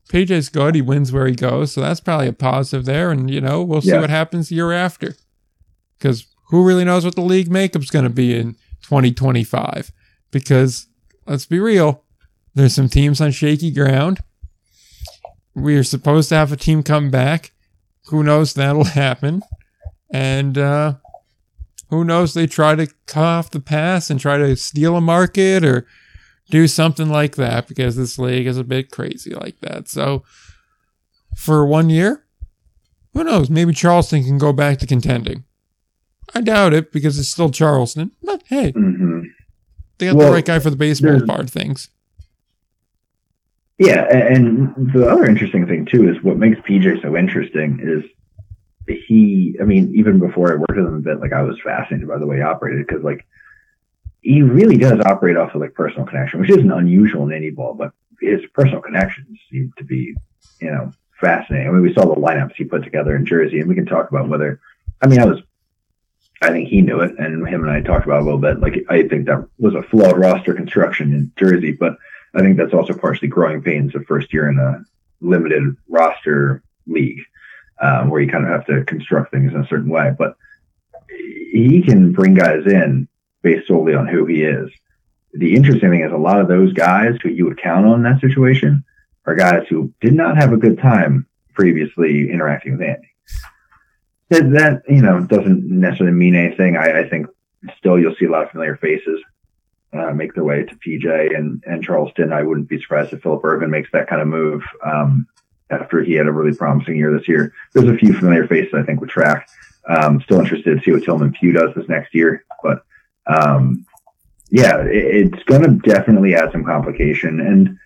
P J's good. He wins where he goes. So that's probably a positive there. And, you know, we'll see yeah. what happens the year after. Because who really knows what the league makeup's going to be in twenty twenty-five? Because, let's be real, there's some teams on shaky ground. We are supposed to have a team come back. Who knows that'll happen? And, uh, who knows, they try to cut off the pass and try to steal a market or do something like that, because this league is a bit crazy like that. So for one year, who knows? Maybe Charleston can go back to contending. I doubt it because it's still Charleston. But hey, mm-hmm. they got well, the right guy for the baseball part of things. Yeah, and the other interesting thing too is what makes P J so interesting is he. I mean, even before I worked with him a bit, like I was fascinated by the way he operated because, like. He really does operate off of like personal connection, which isn't unusual in any ball, but his personal connections seem to be, you know, fascinating. I mean, we saw the lineups he put together in Jersey, and we can talk about whether, I mean, I was, I think he knew it, and him and I talked about it a little bit. Like, I think that was a flawed roster construction in Jersey, but I think that's also partially growing pains the first year in a limited roster league, um, where you kind of have to construct things in a certain way. But he can bring guys in based solely on who he is. The interesting thing is a lot of those guys who you would count on in that situation are guys who did not have a good time previously interacting with Andy. That, you know, doesn't necessarily mean anything. I, I think still you'll see a lot of familiar faces uh, make their way to P J and, and Charleston. I wouldn't be surprised if Philip Irvin makes that kind of move um, after he had a really promising year this year. There's a few familiar faces I think would track. Um, still interested to see what Tillman Pugh does this next year. But, um, yeah, it, it's going to definitely add some complication. And,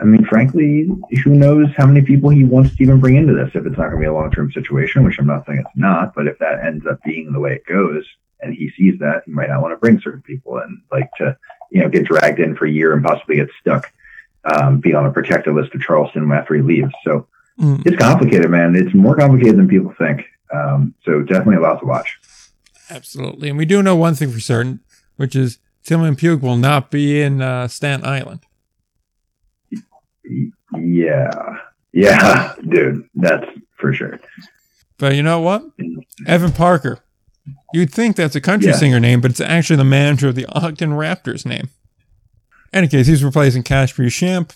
I mean, frankly, who knows how many people he wants to even bring into this if it's not going to be a long-term situation, which I'm not saying it's not, but if that ends up being the way it goes and he sees that, he might not want to bring certain people in, like to, you know, get dragged in for a year and possibly get stuck, um, be on a protected list of Charleston after he leaves. So mm. it's complicated, man. It's more complicated than people think. Um, so definitely a lot to watch. Absolutely. And we do know one thing for certain, which is Tillman Pugh will not be in uh, Staten Island. Yeah. Yeah, dude. That's for sure. But you know what? Evan Parker. You'd think that's a country yeah. singer name, but it's actually the manager of the Ogden Raptors name. In any case, he's replacing Cash Champ.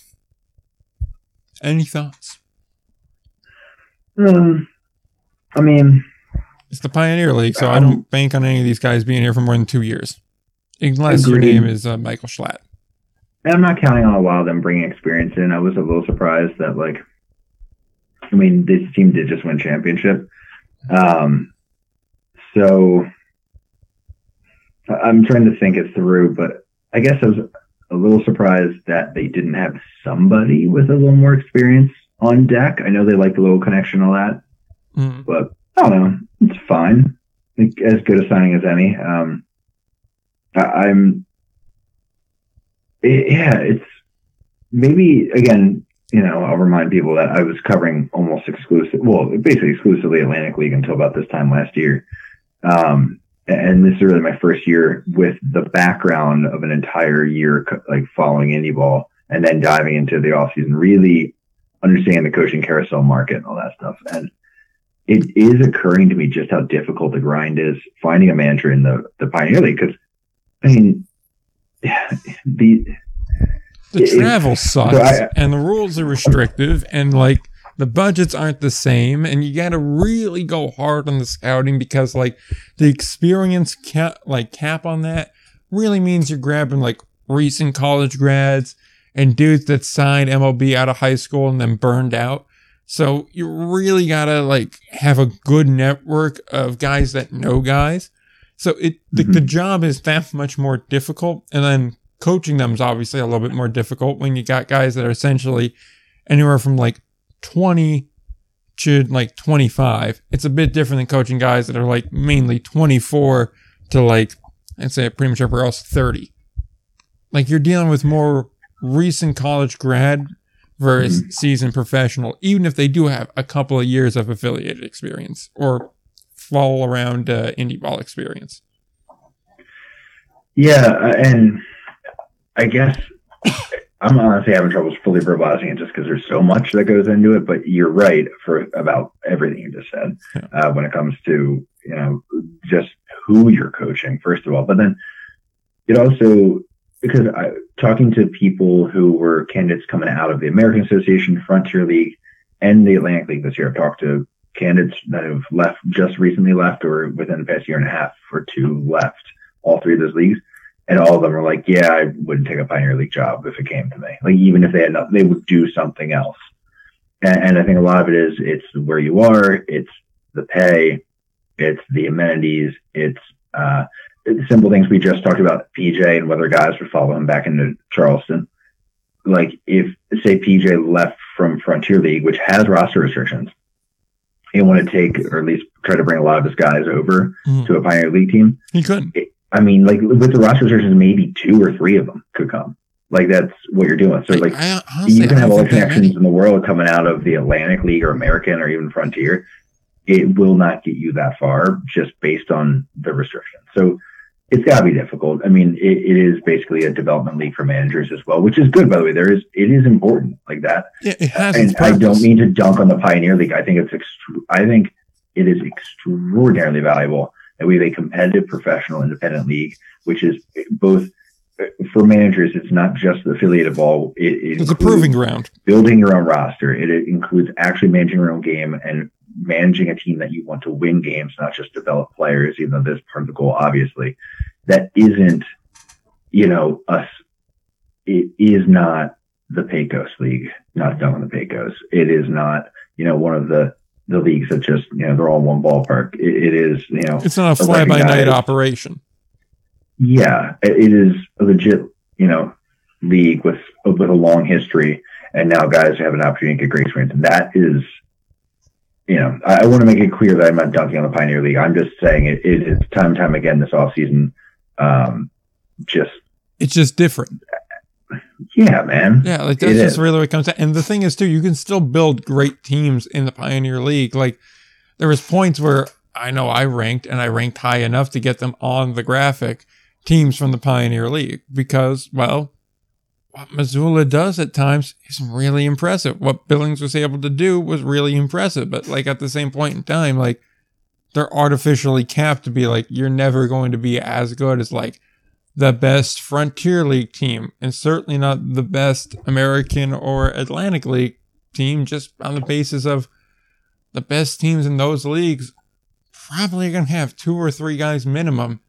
Any thoughts? Um, I mean... It's the Pioneer League, so um, I don't bank on any of these guys being here for more than two years. Unless agreed. Your name is uh, Michael Schlatt. And I'm not counting on a lot of them bringing experience in. I was a little surprised that, like, I mean, this team did just win championship. Um, so I'm trying to think it through, but I guess I was a little surprised that they didn't have somebody with a little more experience on deck. I know they like the little connection and all that, mm. but I don't know. It's fine. As good a signing as any. Um, I- I'm... It, yeah, it's maybe, again, you know, I'll remind people that I was covering almost exclusive, well, basically exclusively Atlantic League until about this time last year. Um, and this is really my first year with the background of an entire year, like following Indy Ball and then diving into the offseason, really understanding the coaching carousel market and all that stuff. And it is occurring to me just how difficult the grind is finding a manager in the, the Pioneer League. Cause I mean, the the travel it, sucks, so I, and the rules are restrictive, and like the budgets aren't the same, and you got to really go hard on the scouting because like the experience cap, like cap on that really means you're grabbing like recent college grads and dudes that signed M L B out of high school and then burned out. So you really gotta like have a good network of guys that know guys. So it the, mm-hmm. the job is that much more difficult, and then coaching them is obviously a little bit more difficult when you got guys that are essentially anywhere from like twenty to like twenty-five. It's a bit different than coaching guys that are like mainly twenty-four to like, I'd say pretty much everywhere else, thirty. Like you're dealing with more recent college grad versus mm-hmm. seasoned professional, even if they do have a couple of years of affiliated experience or follow around uh, Indie Ball experience. Yeah, and I guess I'm honestly having trouble fully verbalizing it just because there's so much that goes into it, but you're right for about everything you just said yeah. uh, when it comes to, you know, just who you're coaching, first of all. But then it also, because I, talking to people who were candidates coming out of the American Association, Frontier League, and the Atlantic League this year, I've talked to candidates that have left, just recently left, or within the past year and a half or two left, all three of those leagues, and all of them are like, yeah, I wouldn't take a Pioneer League job if it came to me. Like, even if they had nothing, they would do something else. And, and I think a lot of it is, it's where you are, it's the pay, it's the amenities, it's uh, simple things we just talked about, P J and whether guys would follow him back into Charleston. Like, if, say, P J left from Frontier League, which has roster restrictions, he wanted to take, or at least try to bring a lot of his guys over mm. to a Pioneer League team. He couldn't. It, I mean, like with the roster restrictions, maybe two or three of them could come. Like that's what you're doing. So like, I, honestly, you can have all the connections in the world coming out of the Atlantic League or American or even Frontier. it will not get you that far just based on the restrictions. So it's got to be difficult. I mean, it, it is basically a development league for managers as well, which is good, by the way. There is, it is important like that. Yeah, it has and its purpose. I don't mean to dump on the Pioneer League. I think it's, ext- I think it is extraordinarily valuable that we have a competitive professional independent league, which is both for managers. It's not just the affiliated ball. It, it it's a proving ground, building your own roster. It, it includes actually managing your own game and managing a team that you want to win games, not just develop players, even though that's part of the goal, obviously. That isn't, you know, us. It is not the Pecos League, not done with the Pecos. It is not, you know, one of the, the leagues that just, you know, they're all in one ballpark. It, it is, you know, it's not a fly by night operation. Yeah. It is a legit, you know, league with, with a long history. And now guys have an opportunity to get great experience. And that is, you know, I, I want to make it clear that I'm not dunking on the Pioneer League. I'm just saying it, it is time and time again this offseason. Um, just it's just different. Yeah, man. Yeah, like that's it just is. really what comes out. And the thing is, too, you can still build great teams in the Pioneer League. Like there was points where I know I ranked, and I ranked high enough to get them on the graphic, teams from the Pioneer League, because, well, what Missoula does at times is really impressive. What Billings was able to do was really impressive. But like at the same point in time, like they're artificially capped to be like, you're never going to be as good as like the best Frontier League team, and certainly not the best American or Atlantic League team, just on the basis of the best teams in those leagues probably going to have two or three guys minimum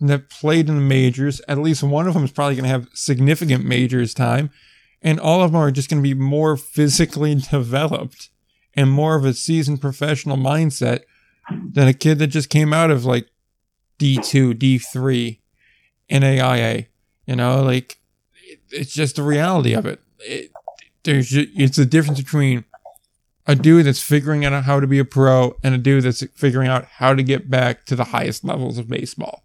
that played in the majors. At least one of them is probably going to have significant majors time, and all of them are just going to be more physically developed and more of a seasoned professional mindset than a kid that just came out of like D two, D three, N A I A. You know, like it, it's just the reality of it. it there's just, it's the difference between a dude that's figuring out how to be a pro and a dude that's figuring out how to get back to the highest levels of baseball.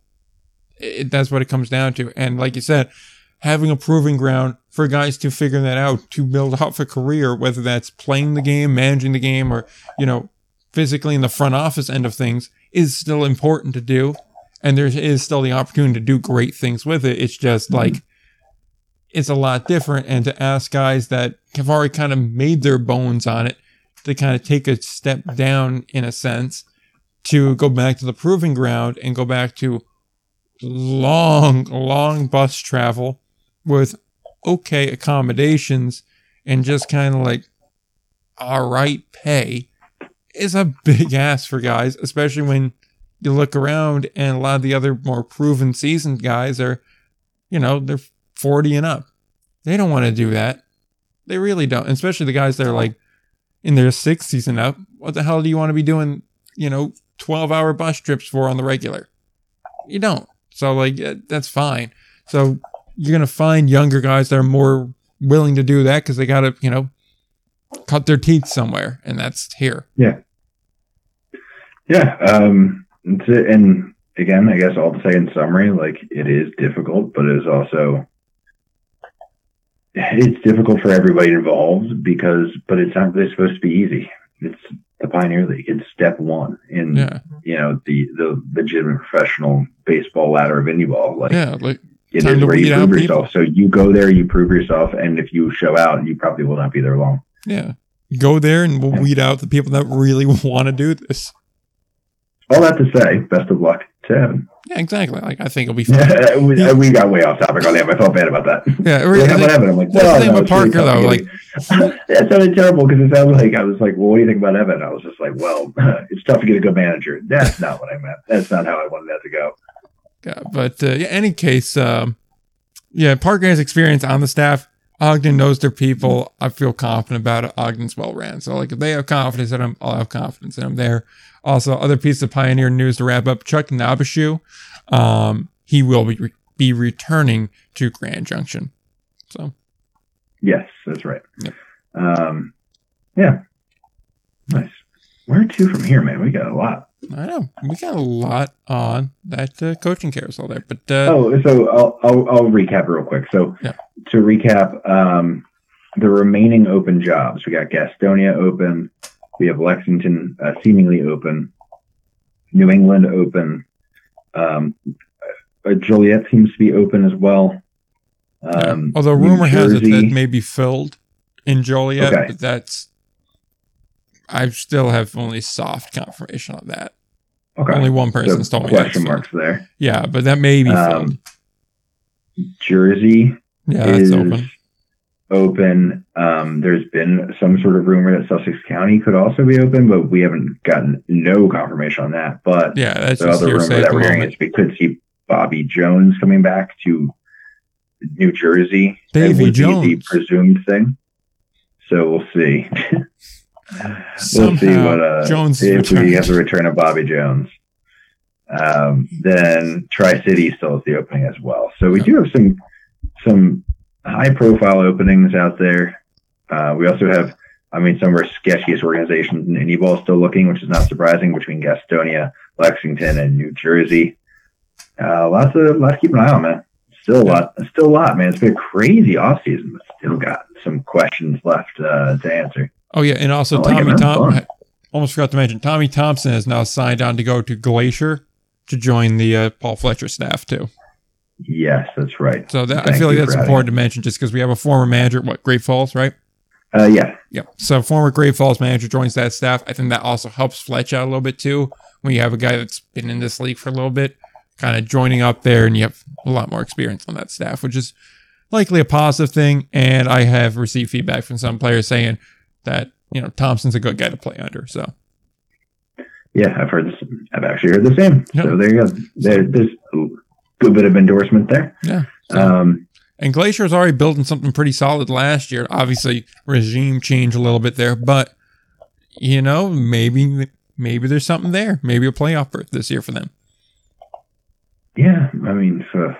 It, that's what it comes down to. And like you said, having a proving ground for guys to figure that out, to build off a career, whether that's playing the game, managing the game, or, you know, physically in the front office end of things, is still important to do. And there is still the opportunity to do great things with it. It's just like, it's a lot different. And to ask guys that have already kind of made their bones on it to kind of take a step down in a sense, to go back to the proving ground and go back to long, long bus travel with okay accommodations and just kind of like, all right, pay is a big ask for guys, especially when you look around and a lot of the other more proven seasoned guys are, you know, they're forty and up. They don't want to do that. They really don't. And especially the guys that are like in their sixth season up. What the hell do you want to be doing, you know, twelve hour bus trips for on the regular? You don't. So, like, that's fine. So, you're going to find younger guys that are more willing to do that because they got to, you know, cut their teeth somewhere, and that's here. Yeah. Yeah. Um, and, again, I guess I'll say in summary, like, it is difficult, but it is also, it's difficult for everybody involved because, but it's not really supposed to be easy. It's the Pioneer League. It's step one in, yeah. you know, the, the legitimate professional baseball ladder of Indy Ball. Like, yeah, like it is where you prove yourself. So you go there, you prove yourself. And if you show out, you probably will not be there long. Yeah. Go there and we'll yeah. weed out the people that really want to do this. All that to say, best of luck to Evan. Yeah, exactly. Like, I think it'll be fun. Yeah, we, yeah. we got way off topic on him. I felt bad about that. Yeah, really. Like, what happened? I'm like, well, oh, the thing no, with Parker, really though, like, that sounded terrible because it sounded like I was like, well, what do you think about Evan? I was just like, well, it's tough to get a good manager. That's not what I meant. That's not how I wanted that to go. Yeah, but uh, yeah, any case, um, yeah, Parker has experience on the staff. Ogden knows their people. I feel confident about it. Ogden's well ran. So, like, if they have confidence in him, I'll have confidence in him there. Also, other piece of Pioneer news to wrap up, Chuck Nabishu, um, he will be, re- be returning to Grand Junction. So, yes, that's right. Yep. Um, yeah. Nice. Where to from here, man? We got a lot. I know. We got a lot on that uh, coaching carousel there. But uh, Oh, so I'll, I'll, I'll recap real quick. So, yeah. to recap, um, the remaining open jobs, we got Gastonia open, We have Lexington uh, seemingly open, New England open. Um, uh, Joliet seems to be open as well. Um, Although rumor has it that may be filled in Joliet, okay. but that's I still have only soft confirmation on that. Okay. Only one person's so told me question marks filled. There. Yeah, but that may be filled. Um, Jersey yeah, is that's open. open. Um, there's been some sort of rumor that Sussex County could also be open, but we haven't gotten no confirmation on that. But yeah, that's the other rumor that we're hearing is we could see Bobby Jones coming back to New Jersey. Davy Jones, the presumed thing. So we'll see. we'll see what uh, Jones if returned. We have the return of Bobby Jones. Um, then Tri-City still has the opening as well. So we do have some some high-profile openings out there. Uh, we also have, I mean, some of our sketchiest organizations in Indy Ball still looking, which is not surprising, between Gastonia, Lexington, and New Jersey. Uh, lots of lots to keep an eye on, man. Still a lot, still a lot, man. It's been a crazy offseason, but still got some questions left uh, to answer. Oh, yeah, and also Tommy like Thompson, almost forgot to mention, Tommy Thompson has now signed on to go to Glacier to join the uh, Paul Fletcher staff, too. Yes, that's right. So that, I feel like that's important to mention just because we have a former manager, what, Great Falls, right? Uh, yeah. Yeah. So former Great Falls manager joins that staff. I think that also helps Fletch out a little bit, too, when you have a guy that's been in this league for a little bit, kind of joining up there, and you have a lot more experience on that staff, which is likely a positive thing. And I have received feedback from some players saying that, you know, Thompson's a good guy to play under, so. Yeah, I've heard this. I've actually heard the same. Yep. So there you go. There, there's a good bit of endorsement there. Yeah. So. Um, and Glacier's already building something pretty solid last year. Obviously, regime change a little bit there, but, you know, maybe maybe there's something there. Maybe a playoff berth this year for them. Yeah, I mean, so,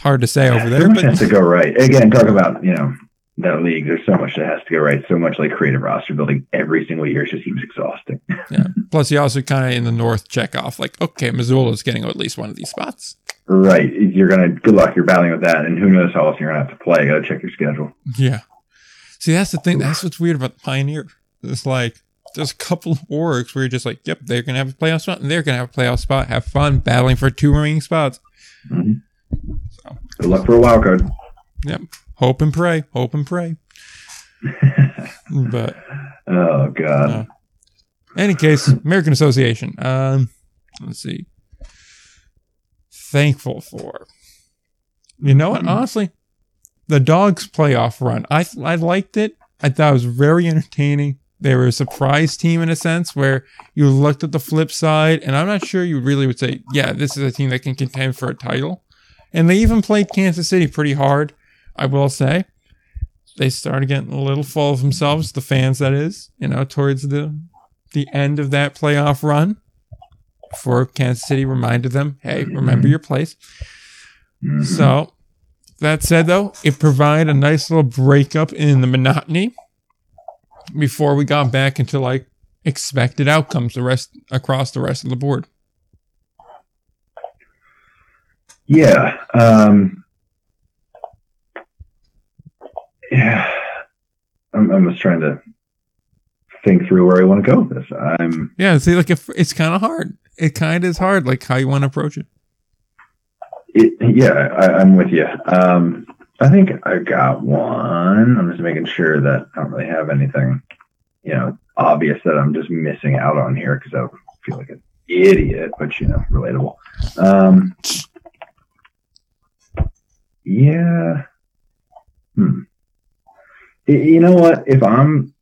hard to say yeah, over there. So much but has to go right. Again, talk about, you know, that league, there's so much that has to go right. So much like creative roster building every single year just seems exhausting. Yeah. Plus, you also kind of in the north check off like, okay, Missoula's getting at least one of these spots. Right. You're gonna good luck. You're battling with that, and who knows how else you're gonna have to play. Go check your schedule. Yeah. See, that's the thing. That's what's weird about the Pioneer. It's like there's a couple of orgs where you're just like, yep, they're gonna have a playoff spot, and they're gonna have a playoff spot. Have fun battling for two remaining spots. Mm-hmm. So good luck for a wild card. Yep. Hope and pray. Hope and pray. But oh god. Uh, any case, American Association. Um, let's see. Thankful for. You know what? Honestly, the Dogs playoff run. I I liked it. I thought it was very entertaining. They were a surprise team in a sense where you looked at the flip side, and I'm not sure you really would say, yeah, this is a team that can contend for a title. And they even played Kansas City pretty hard. I will say, they started getting a little full of themselves, the fans that is, you know, towards the the end of that playoff run, before Kansas City reminded them, hey, remember your place. Mm-hmm. So, that said, though, it provided a nice little breakup in the monotony before we got back into, like, expected outcomes the rest across the rest of the board. Yeah, um... Yeah, I'm, I'm just trying to think through where I want to go with this. I'm yeah. See, like if it's kind of hard, it kind of is hard. Like how you want to approach it. it yeah, I, I'm with you. Um, I think I got one. I'm just making sure that I don't really have anything, you know, obvious that I'm just missing out on here because I feel like an idiot, but you know, relatable. Um, yeah. Hmm. You know what? If I'm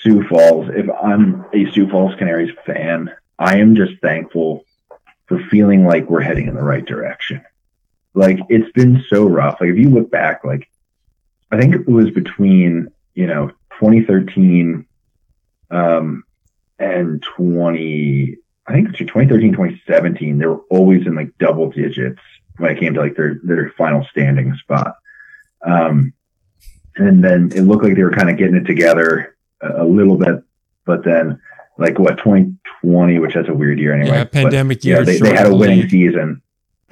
Sioux Falls, if I'm a Sioux Falls Canaries fan, I am just thankful for feeling like we're heading in the right direction. Like, it's been so rough. Like, if you look back, like, I think it was between, you know, twenty thirteen um, and twenty, I think it's twenty thirteen, twenty seventeen, they were always in, like, double digits when it came to, like, their, their final standing spot. Um, And then it looked like they were kind of getting it together a, a little bit, but then, like what twenty twenty, which that's a weird year anyway. Yeah, pandemic but, year. Yeah, they, they had a winning league. season,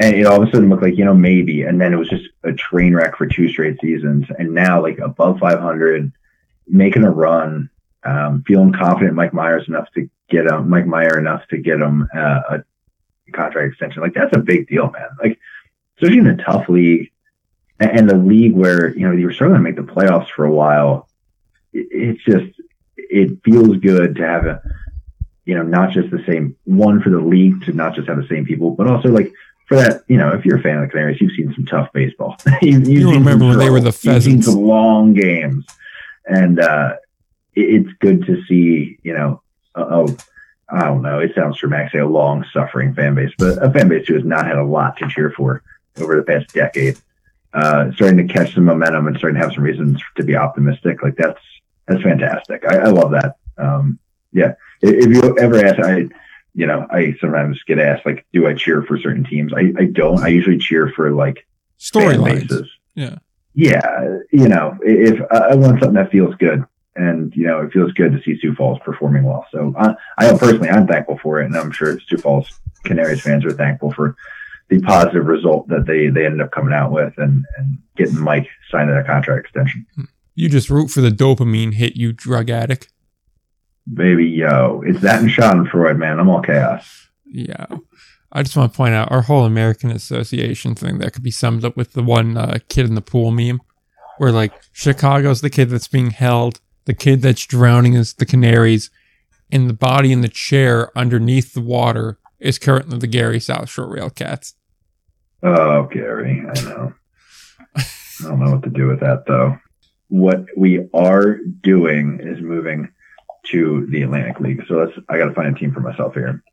and it all of a sudden looked like you know maybe, and then it was just a train wreck for two straight seasons. And now like above five hundred, making a run, um, feeling confident Mike Myers enough to get him, Mike Meyer enough to get him uh, a contract extension. Like, that's a big deal, man. Like, especially in a tough league and the league where, you know, you were struggling to make the playoffs for a while. It's just, it feels good to have a, you know, not just the same one for the league to not just have the same people, but also like for that, you know, if you're a fan of the Canaries, you've seen some tough baseball. you, you've you remember when trouble. They were the Pheasants. You've seen some long games, and uh, it, it's good to see, you know, oh, I don't know. It sounds dramatic to say a long suffering fan base, but a fan base who has not had a lot to cheer for over the past decade, uh, starting to catch some momentum and starting to have some reasons to be optimistic. Like that's, that's fantastic. I, I love that. Um, yeah. If you ever ask, I, you know, I sometimes get asked, like, do I cheer for certain teams? I, I don't. I usually cheer for, like, storylines. Yeah. Yeah. You know, if I want something that feels good, and, you know, it feels good to see Sioux Falls performing well. So I, I personally, I'm thankful for it. And I'm sure Sioux Falls Canaries fans are thankful for the positive result that they, they ended up coming out with and, and getting Mike signed that contract extension. You just root for the dopamine hit, you drug addict. Baby, yo, it's that and Schadenfreude, man. I'm all chaos. Yeah. I just want to point out our whole American Association thing that could be summed up with the one uh, kid in the pool meme where, like, Chicago's the kid that's being held, the kid that's drowning is the Canaries, and the body in the chair underneath the water is currently the Gary South Shore Railcats. Oh, Gary, I know. I don't know what to do with that, though. What we are doing is moving to the Atlantic League. So that's, I got to find a team for myself here.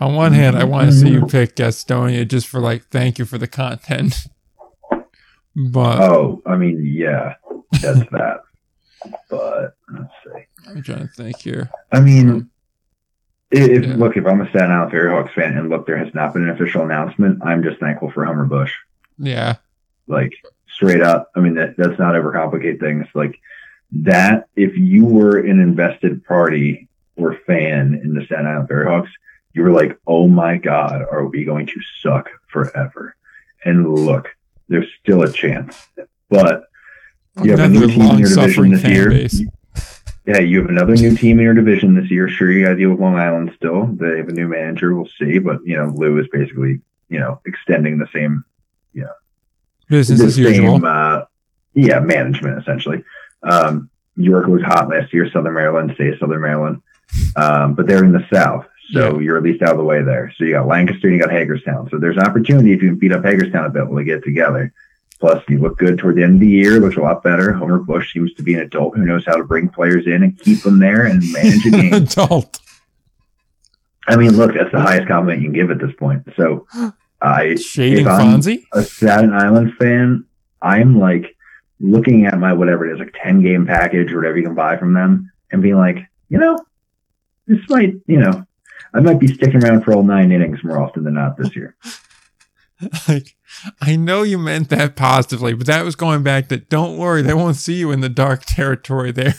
On one hand, I want to see you pick Gastonia just for, like, thank you for the content. But oh, I mean, yeah, that's that. But let's see. I'm trying to think here. I mean, um, if, yeah. Look, if I'm a Staten Island Fairyhawks fan and look, there has not been an official announcement, I'm just thankful for Homer Bush. Yeah. Like, straight up. I mean, that that's not overcomplicate things. Like, that if you were an invested party or fan in the Staten Island Fairyhawks, you were like, oh my God, are we going to suck forever? And look, there's still a chance. But you have another a new team in your division this year. Base. Yeah, you have another new team in your division this year. Sure, you got to deal with Long Island still. They have a new manager. We'll see. But, you know, Lou is basically, you know, extending the same, you know, business as usual. Uh, yeah, management, essentially. Um, York was hot last year. Southern Maryland stays Southern Maryland. Um, but they're in the South. So yeah. You're at least out of the way there. So you got Lancaster and you got Hagerstown. So there's opportunity if you can beat up Hagerstown a bit when we get together. Plus you look good toward the end of the year. Looks a lot better. Homer Bush seems to be an adult who knows how to bring players in and keep them there and manage a game. Adult. I mean, look, that's the highest compliment you can give at this point. So I, Shading if I'm Fonzie? a Staten Island fan, I'm like, looking at my whatever it is, like ten game package or whatever you can buy from them, and being like, you know, this might, you know, I might be sticking around for all nine innings more often than not this year. Like, I know you meant that positively, but that was going back to don't worry, they won't see you in the dark territory there.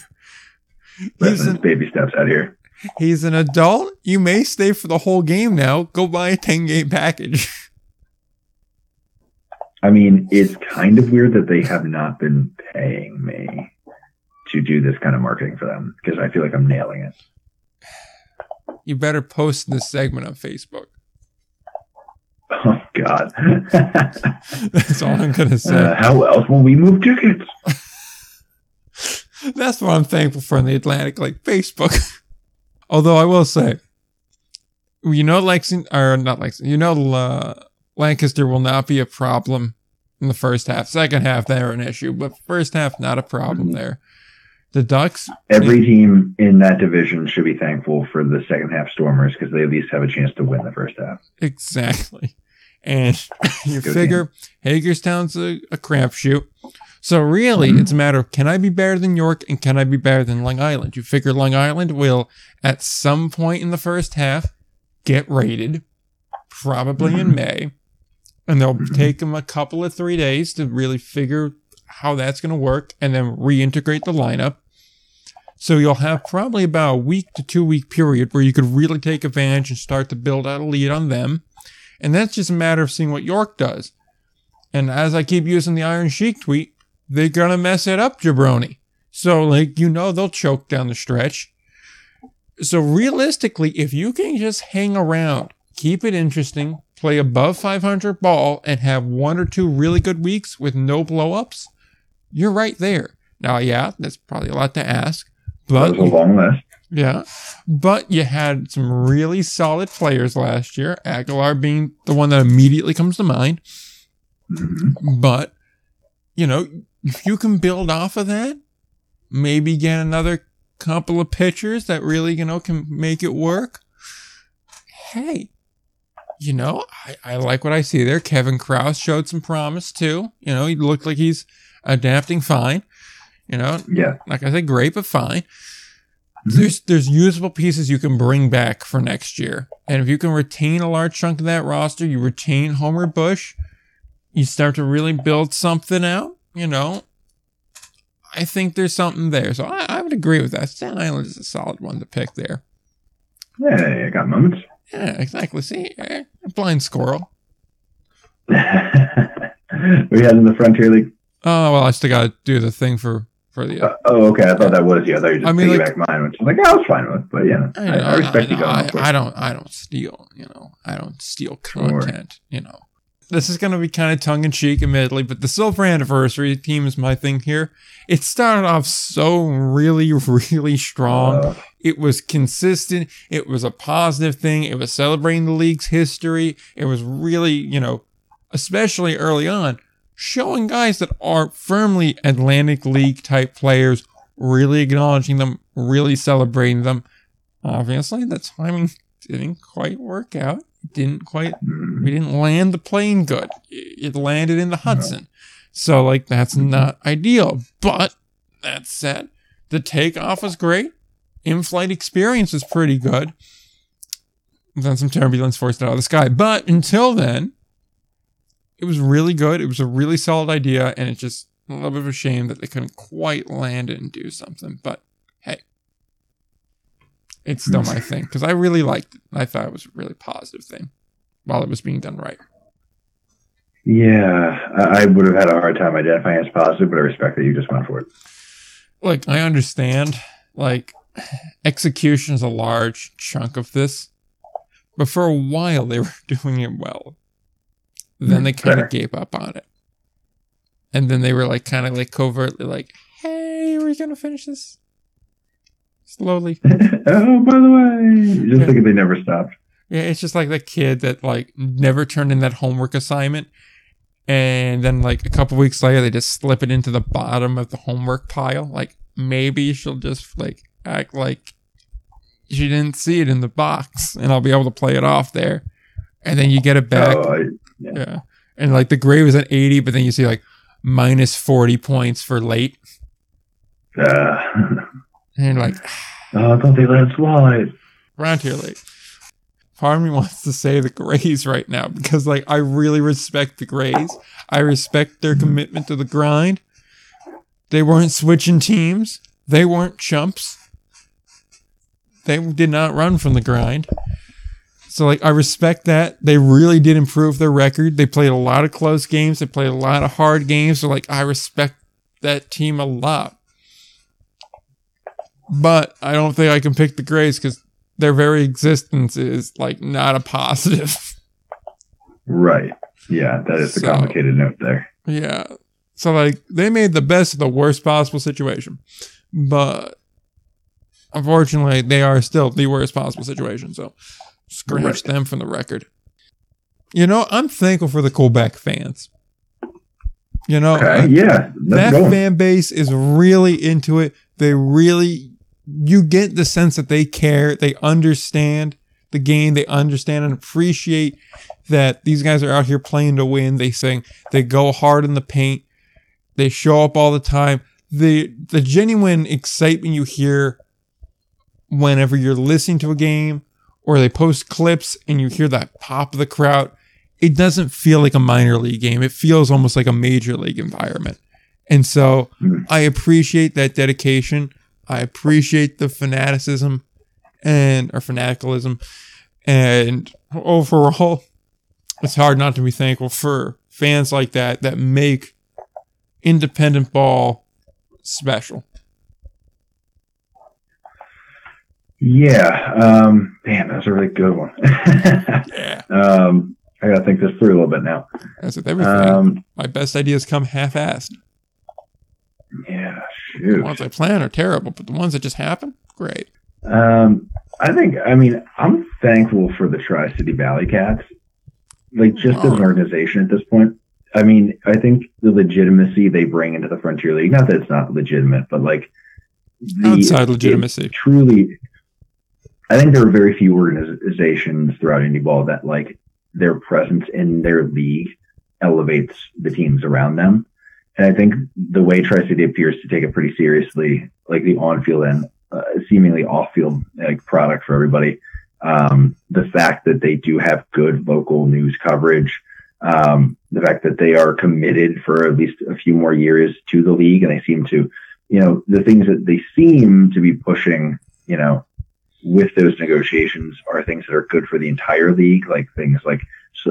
He's an, baby steps out here. He's an adult. You may stay for the whole game now. Go buy a ten game package. I mean, it's kind of weird that they have not been paying me to do this kind of marketing for them because I feel like I'm nailing it. You better post this segment on Facebook. Oh, God. That's all I'm going to say. Uh, how else will we move tickets? That's what I'm thankful for in the Atlantic, like Facebook. Although I will say, you know, Lexington, or not Lexington, you know, uh, Lancaster will not be a problem in the first half. Second half, they're an issue, but first half, not a problem there. The Ducks... Every it, team in that division should be thankful for the second half Stormers because they at least have a chance to win the first half. Exactly. And you Good figure game. Hagerstown's a, a crapshoot. So really, mm-hmm. It's a matter of can I be better than York and can I be better than Long Island? You figure Long Island will, at some point in the first half, get raided, probably mm-hmm. in May. And they'll take them a couple of three days to really figure how that's going to work and then reintegrate the lineup. So you'll have probably about a week to two week period where you could really take advantage and start to build out a lead on them. And that's just a matter of seeing what York does. And as I keep using the Iron Sheik tweet, they're going to mess it up, jabroni. So, like, you know, they'll choke down the stretch. So realistically, if you can just hang around, keep it interesting, play above five hundred ball, and have one or two really good weeks with no blow-ups, you're right there. Now, yeah, that's probably a lot to ask. But that was a long list. Yeah, but you had some really solid players last year, Aguilar being the one that immediately comes to mind. Mm-hmm. But, you know, if you can build off of that, maybe get another couple of pitchers that really, you know, can make it work. Hey, you know, I, I like what I see there. Kevin Krause showed some promise, too. You know, he looked like he's adapting fine. You know, yeah, like I said, great, but fine. There's there's usable pieces you can bring back for next year. And if you can retain a large chunk of that roster, you retain Homer Bush, you start to really build something out, you know, I think there's something there. So I, I would agree with that. Staten Island is a solid one to pick there. Yeah, I got moments. Yeah, exactly. See, a blind squirrel. We had in the Frontier League. Oh, well, I still got to do the thing for... For the, uh, oh, okay. I thought that was you. I thought you just I mean, piggybacked like, mine, which I'm like, oh, I was fine with. But yeah, I, know, I, I respect I know, you going. I, I don't, I don't steal. You know, I don't steal content. Sure. You know, this is going to be kind of tongue in cheek, admittedly, but the silver anniversary team is my thing here. It started off so really, really strong. Uh, it was consistent. It was a positive thing. It was celebrating the league's history. It was really, you know, especially early on, showing guys that are firmly Atlantic League type players, really acknowledging them, really celebrating them. Obviously, the timing didn't quite work out. Didn't quite, we didn't land the plane good. It landed in the Hudson. So, like, that's not ideal. But that said, the takeoff was great. In-flight experience was pretty good. Then some turbulence forced it out of the sky. But until then, it was really good. It was a really solid idea, and it's just a little bit of a shame that they couldn't quite land it and do something. But hey, it's still my thing because I really liked it. I thought it was a really positive thing while it was being done right. Yeah, I would have had a hard time identifying as positive, but I respect that you just went for it. Look, I understand. Like, execution is a large chunk of this, but for a while they were doing it well. Then they kind of gave up on it. And then they were like, kind of like covertly like, hey, we're going to finish this slowly. Oh, by the way. Just yeah. Like they never stopped. Yeah, it's just like the kid that like never turned in that homework assignment. And then like a couple weeks later, they just slip it into the bottom of the homework pile. Like maybe she'll just like act like she didn't see it in the box and I'll be able to play it off there. And then you get it back. Oh, I, yeah. yeah. And like the grade was at eighty, but then you see like minus forty points for late. Uh, and you're like, oh, I thought they let it slide. Around here late. Part of me wants to say the Grays right now because like I really respect the Grays. I respect their commitment to the grind. They weren't switching teams. They weren't chumps. They did not run from the grind. So, like, I respect that. They really did improve their record. They played a lot of close games. They played a lot of hard games. So, like, I respect that team a lot. But I don't think I can pick the Grays because their very existence is, like, not a positive. Right. Yeah, that is so, the complicated note there. Yeah. So, like, they made the best of the worst possible situation. But, unfortunately, they are still the worst possible situation. So... Scratch them from the record. You know, I'm thankful for the Quebec fans. You know, okay, I, yeah, that go. fan base is really into it. They really, you get the sense that they care. They understand the game. They understand and appreciate that these guys are out here playing to win. They sing. They go hard in the paint. They show up all the time. The the genuine excitement you hear whenever you're listening to a game, or they post clips and you hear that pop of the crowd, it doesn't feel like a minor league game. It feels almost like a major league environment. And so I appreciate that dedication. I appreciate the fanaticism and or fanaticalism. And overall, it's hard not to be thankful for fans like that that make independent ball special. Yeah. Um, man, that's a really good one. Yeah. Um, I got to think this through a little bit now. As with everything, um, my best ideas come half-assed. Yeah, shoot. The ones I plan are terrible, but the ones that just happen, great. Um, I think, I mean, I'm thankful for the Tri-City Valley Cats. Like, just oh. as an organization at this point. I mean, I think the legitimacy they bring into the Frontier League, not that it's not legitimate, but like... The, outside legitimacy. Truly, I think there are very few organizations throughout Indy Ball that, like, their presence in their league elevates the teams around them. And I think the way Tri-City appears to take it pretty seriously, like the on-field and uh, seemingly off-field like product for everybody, um, the fact that they do have good local news coverage, um, the fact that they are committed for at least a few more years to the league, and they seem to, you know, the things that they seem to be pushing, you know, with those negotiations are things that are good for the entire league, like things like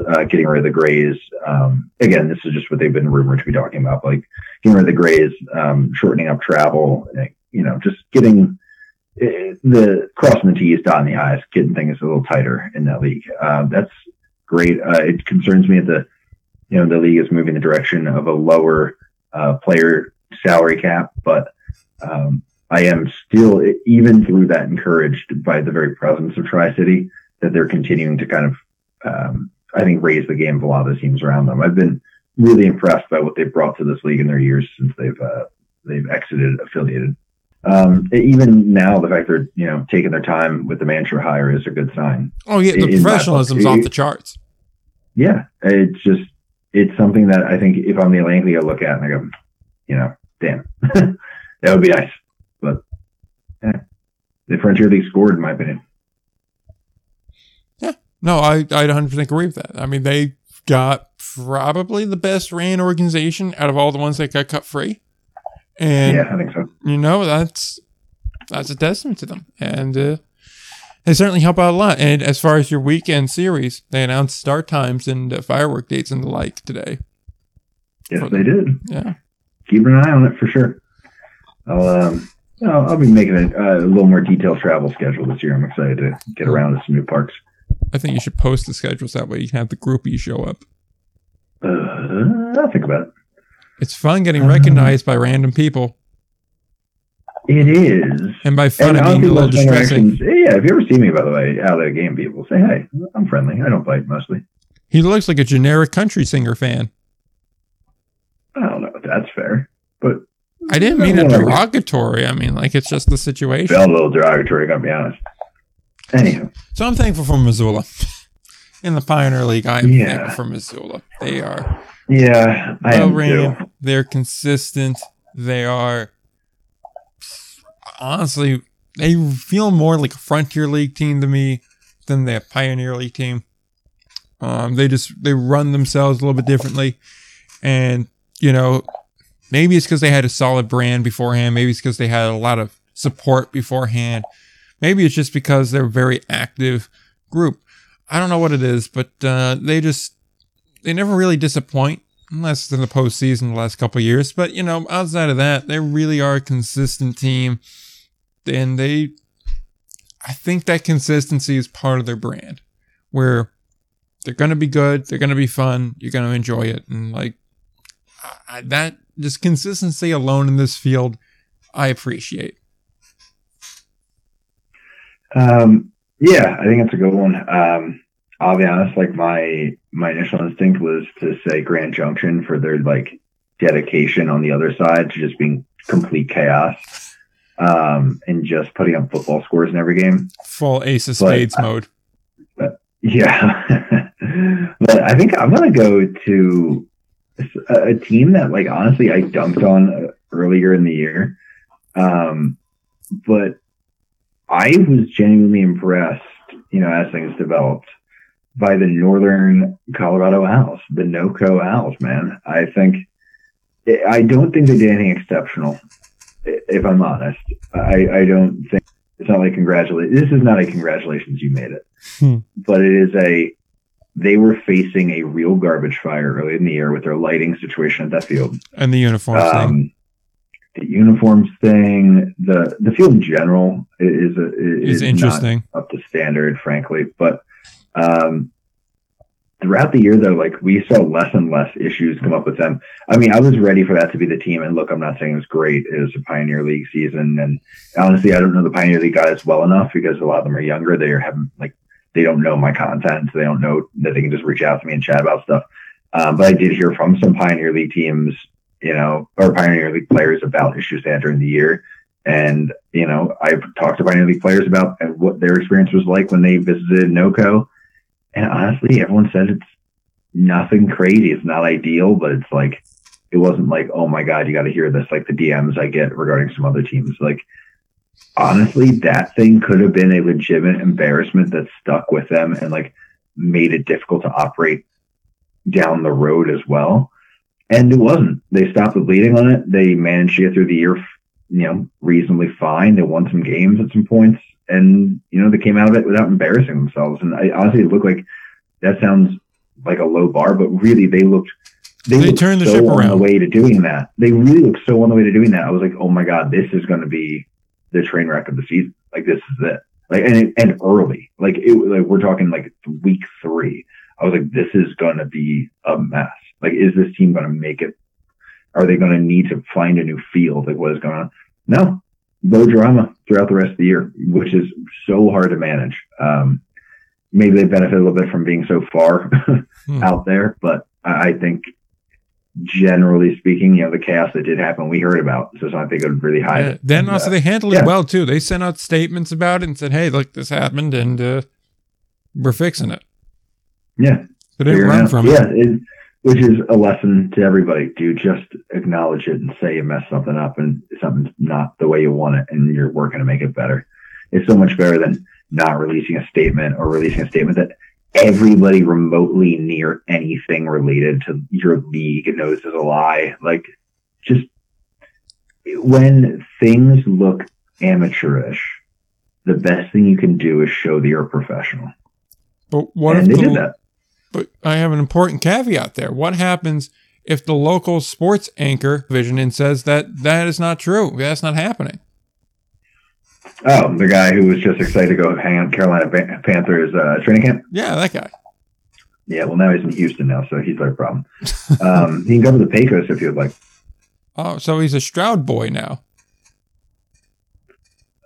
uh, getting rid of the grays. Um, again, this is just what they've been rumored to be talking about, like getting rid of the grays, um, shortening up travel, you know, just getting uh, the crossing the T's, dotting the I's, getting things a little tighter in that league. Uh, that's great. Uh, it concerns me that the, you know, the league is moving in the direction of a lower uh, player salary cap, but um, I am still, even through that, encouraged by the very presence of Tri-City, that they're continuing to kind of, um, I think, raise the game of a lot of the teams around them. I've been really impressed by what they've brought to this league in their years since they've uh, they've exited affiliated. Um, even now, the fact they're, you know, taking their time with the manager hire is a good sign. Oh yeah, the professionalism's off the charts. Yeah, it's just, it's something that I think if I'm the Atlantic League, I look at and I go, you know, damn, that would be nice. But yeah, the Frontier League scored, in my opinion. Yeah, no, I I'd one hundred percent agree with that. I mean, they got probably the best ran organization out of all the ones that got cut free, and yeah, I think so. You know, that's that's a testament to them, and uh, they certainly help out a lot. And as far as your weekend series, they announced start times and uh, firework dates and the like today. Yes, but, they did. Yeah, keep an eye on it for sure. I'll um. I'll, I'll be making a, uh, a little more detailed travel schedule this year. I'm excited to get around to some new parks. I think you should post the schedules. That way you can have the groupies show up. Uh, I'll think about it. It's fun getting recognized um, by random people. It is. And by fun, and I mean a little distressing. Yeah, if you ever see me, by the way, out at a game, people say, hey, I'm friendly. I don't bite mostly. He looks like a generic country singer fan. I don't know if that's fair, but... I didn't mean it derogatory. I mean, like, it's just the situation. Felt a little derogatory, gotta be honest. Anywho. So I'm thankful for Missoula. In the Pioneer League, I'm yeah. thankful for Missoula. They are yeah, I am too. They're consistent. They are, honestly, they feel more like a Frontier League team to me than the Pioneer League team. Um, they just, they run themselves a little bit differently. And, you know, maybe it's because they had a solid brand beforehand. Maybe it's because they had a lot of support beforehand. Maybe it's just because they're a very active group. I don't know what it is, but uh, they just, they never really disappoint, unless in the postseason the last couple of years. But, you know, outside of that, they really are a consistent team. And they, I think that consistency is part of their brand, where they're going to be good. They're going to be fun. You're going to enjoy it. And like I, that, just consistency alone in this field, I appreciate. Um, yeah, I think that's a good one. Um, I'll be honest, like my my initial instinct was to say Grand Junction for their like dedication on the other side to just being complete chaos, um, and just putting up football scores in every game. Full Ace of Spades but, mode. But, yeah. But I think I'm going to go to... a team that, like, honestly, I dumped on earlier in the year. Um, but I was genuinely impressed, you know, as things developed, by the Northern Colorado Owls, the NoCo Owls, man. I think, I don't think they did anything exceptional, if I'm honest. I, I don't think, it's not like, congratulations, this is not a congratulations, you made it. Hmm. But it is a, they were facing a real garbage fire early in the year with their lighting situation at that field. And the uniform um, thing. the uniforms thing, the the field in general is a, is, is interesting, not up to standard, frankly. But um, throughout the year, though, like we saw less and less issues come up with them. I mean, I was ready for that to be the team. And look, I'm not saying it was great. It was a Pioneer League season, and honestly, I don't know the Pioneer League guys well enough because a lot of them are younger. They are having like they don't know my content, so they don't know that they can just reach out to me and chat about stuff. Um, but I did hear from some Pioneer League teams, you know, or Pioneer League players about issues they had during the year. And, you know, I talked to Pioneer League players about what their experience was like when they visited NoCo. And honestly, everyone said it's nothing crazy. It's not ideal, but it's like, it wasn't like, oh my God, you got to hear this. Like the D Ms I get regarding some other teams. Like, honestly, that thing could have been a legitimate embarrassment that stuck with them and like made it difficult to operate down the road as well. And it wasn't. They stopped the bleeding on it. They managed to get through the year, you know, reasonably fine. They won some games at some points, and you know, they came out of it without embarrassing themselves. And I honestly it looked like that sounds like a low bar, but really they looked they, they looked turned the so ship around on the way to doing that. They really looked so on the way to doing that. I was like, oh my God, this is going to be the train wreck of the season. Like this is it. Like and and early. Like it. Like we're talking like week three. I was like, this is going to be a mess. Like, is this team going to make it? Are they going to need to find a new field? Like, what is going on? No, low drama throughout the rest of the year, which is so hard to manage. Um, maybe they benefit a little bit from being so far hmm. out there, but I think generally speaking, you know, the chaos that did happen, we heard about. So it's not they could really hide yeah. it. Then and, also uh, they handled yeah. it well too. They sent out statements about it and said, hey, look, this happened and uh, we're fixing it. Yeah. So they didn't run from it. Yeah. It, which is a lesson to everybody. Do just acknowledge it and say you messed something up and something's not the way you want it and you're working to make it better. It's so much better than not releasing a statement or releasing a statement that everybody remotely near anything related to your league knows is a lie. Like just when things look amateurish, the best thing you can do is show that you're a professional. But what and if they the, did that. But I have an important caveat there. What happens if the local sports anchor vision and says that that is not true? That's not happening. Oh, the guy who was just excited to go hang out Carolina Pan- Panthers uh, training camp? Yeah, that guy. Yeah, well, now he's in Houston now, so he's our problem. um, he can go to the Pecos if you would like. Oh, so he's a Stroud boy now.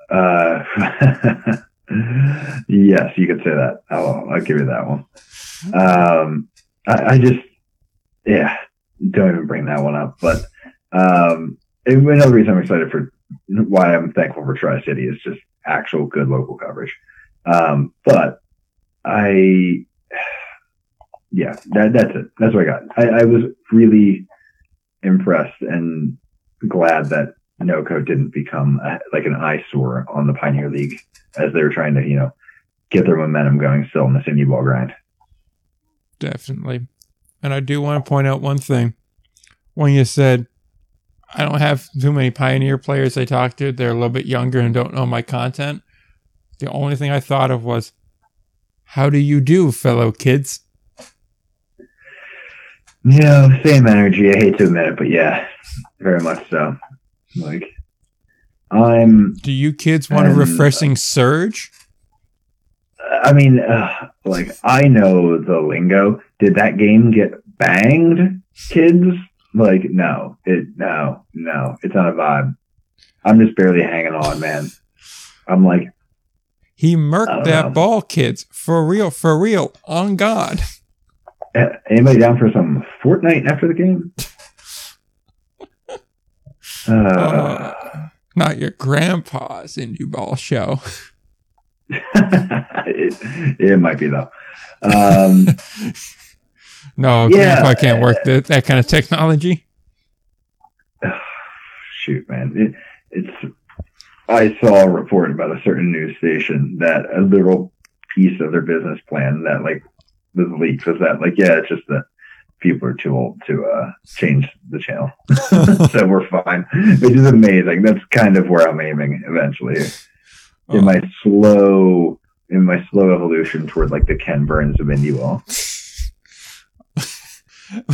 Uh. Yes, you could say that. I'll, I'll give you that one. Um, I, I just, yeah, don't even bring that one up. But um, another reason I'm excited for why I'm thankful for Tri-City is just actual good local coverage. Um, but I, yeah, that, that's it. That's what I got. I, I was really impressed and glad that NoCo didn't become a, like an eyesore on the Pioneer League as they were trying to, you know, get their momentum going still in this Indy Ball grind. Definitely. And I do want to point out one thing. When you said, I don't have too many Pioneer players I talk to, they're a little bit younger and don't know my content. The only thing I thought of was, how do you do, fellow kids? You know, same energy. I hate to admit it, but yeah, very much so. Like, I'm. Do you kids want I'm, a refreshing surge? I mean, uh, like, I know the lingo. Did that game get banged, kids? Like, no, it, no, no, it's not a vibe. I'm just barely hanging on, man. I'm like, he murked that know. ball, kids. For real, for real, on God. Uh, anybody down for some Fortnite after the game? Uh, uh, not your grandpa's Indy Ball show. it, it might be though. Um, no, yeah, grandpa can't work that that kind of technology. Oh, shoot, man, it, it's. I saw a report about a certain news station that a little piece of their business plan that like was leaked was that like yeah, it's just the. People are too old to uh, change the channel. So we're fine. Which is amazing. That's kind of where I'm aiming eventually. In oh. my slow in my slow evolution toward like the Ken Burns of Indy Ball.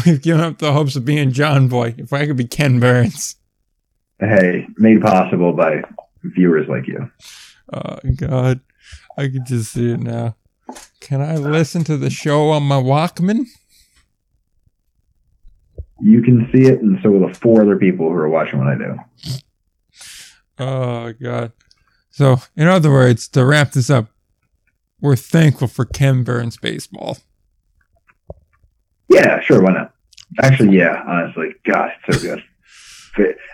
We've given up the hopes of being John Boy. If I could be Ken Burns. Hey, made possible by viewers like you. Oh, God. I can just see it now. Can I listen to the show on my Walkman? You can see it, and so will the four other people who are watching what I do. Oh, God. So, in other words, to wrap this up, we're thankful for Ken Burns baseball. Yeah, sure, why not? Actually, yeah, honestly. God, it's so good.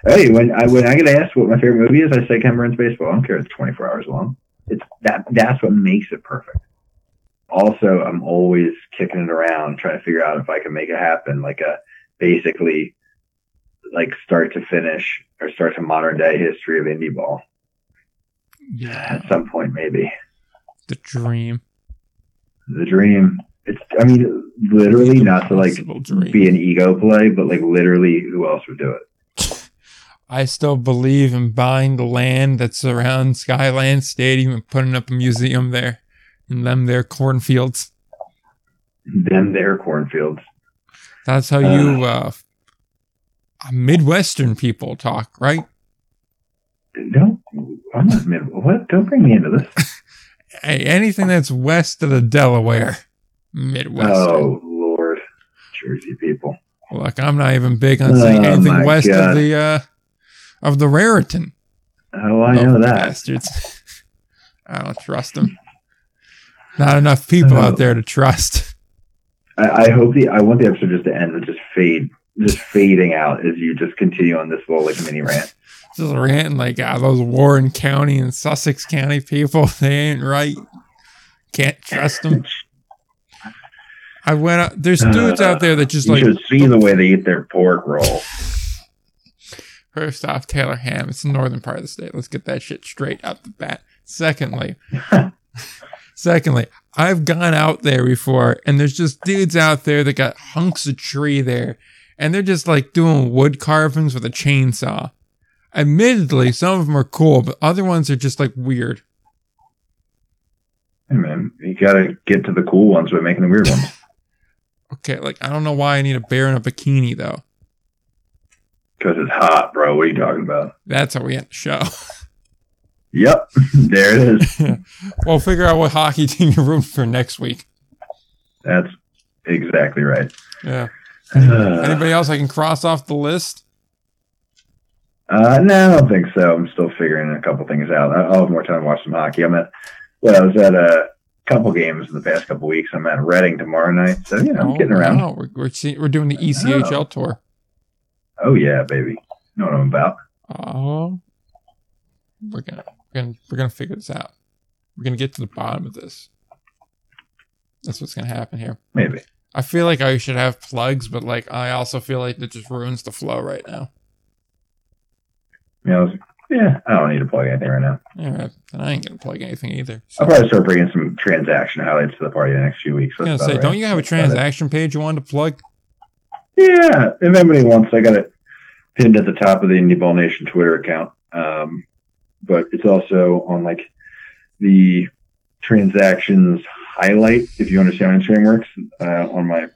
Hey, when I when I get asked what my favorite movie is, I say Ken Burns baseball. I don't care if it's twenty-four hours long. It's that that's what makes it perfect. Also, I'm always kicking it around, trying to figure out if I can make it happen, like a basically like start to finish or start to modern day history of Indy Ball. Yeah, at some point maybe. The dream. The dream. It's I mean, literally not to like dream. Be an ego play, but like literally who else would do it? I still believe in buying the land that surrounds Skyland Stadium and putting up a museum there and them their cornfields. Them their cornfields. That's how uh, you uh, Midwestern people talk, right? Don't, I'm not Mid. What? Don't bring me into this. Hey, anything that's west of the Delaware, Midwestern. Oh, Lord. Jersey people. Look, I'm not even big on saying oh, anything west God. of the... Uh, Of the Raritan. Oh, I know that. Bastards. I don't trust them. Not enough people out there to trust. I, I hope the I want the episode just to end with just fade, just fading out as you just continue on this little like mini rant. Just ranting like ah, those Warren County and Sussex County people. They ain't right. Can't trust them. I went out. There's dudes uh, out there that just you like should see the way they eat their pork roll. First off, Taylor Ham. It's the northern part of the state. Let's get that shit straight out the bat. Secondly, secondly, I've gone out there before, and there's just dudes out there that got hunks of tree there, and they're just like doing wood carvings with a chainsaw. Admittedly, some of them are cool, but other ones are just like weird. Hey man, you gotta get to the cool ones by making the weird ones. Okay, like I don't know why I need a bear in a bikini though. Because it's hot, bro. What are you talking about? That's how we end the show. Yep. There it is. We'll figure out what hockey team you're rooting for next week. That's exactly right. Yeah. Uh, Anybody else I can cross off the list? Uh, no, I don't think so. I'm still figuring a couple things out. I'll have more time to watch some hockey. I'm at, well, I was at a couple games in the past couple weeks. I'm at Reading tomorrow night. So, you know, oh, I'm getting around. Wow. We're, we're, see, we're doing the E C H L oh. tour. Oh yeah, baby. Know what I'm about. Oh, we're gonna, we're gonna, we're gonna figure this out. We're gonna get to the bottom of this. That's what's gonna happen here. Maybe. I feel like I should have plugs, but like I also feel like it just ruins the flow right now. Yeah, I was, yeah. I don't need to plug anything right now. All right, then I ain't gonna plug anything either. So. I'll probably start bringing some transaction highlights to the party in the next few weeks. I was gonna say, right. Don't you have a transaction page you wanted to plug? Yeah, if anybody wants, I got it pinned at the top of the Indie Ball Nation Twitter account. Um, but it's also on like the transactions highlight. If you understand how Instagram works, uh, on my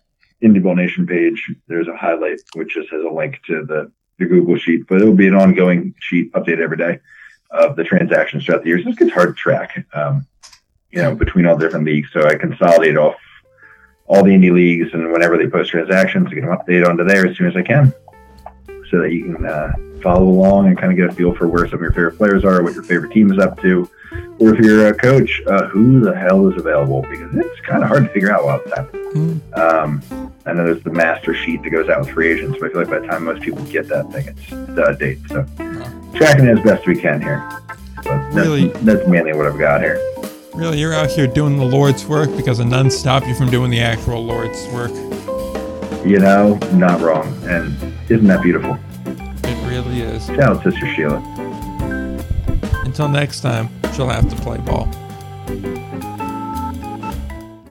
Indie Ball Nation page, there's a highlight which just has a link to the, the Google sheet, but it'll be an ongoing sheet update every day of the transactions throughout the years. So it gets hard to track, um, you know, between all the different leagues. So I consolidate off all the indie leagues, and whenever they post transactions, I get them updated onto there as soon as I can, so that you can uh, follow along and kind of get a feel for where some of your favorite players are, what your favorite team is up to, or if you're a coach, uh, who the hell is available, because it's kind of hard to figure out all the time. Mm-hmm. Um, I know there's the master sheet that goes out with free agents, but I feel like by the time most people get that thing, it's out of date. So tracking it as best we can here, but that's, really? that's mainly what I've got here. Really, you're out here doing the Lord's work because a nun stopped you from doing the actual Lord's work. You know, not wrong. And isn't that beautiful? It really is. Shout out, Sister Sheila. Until next time, she'll have to play ball.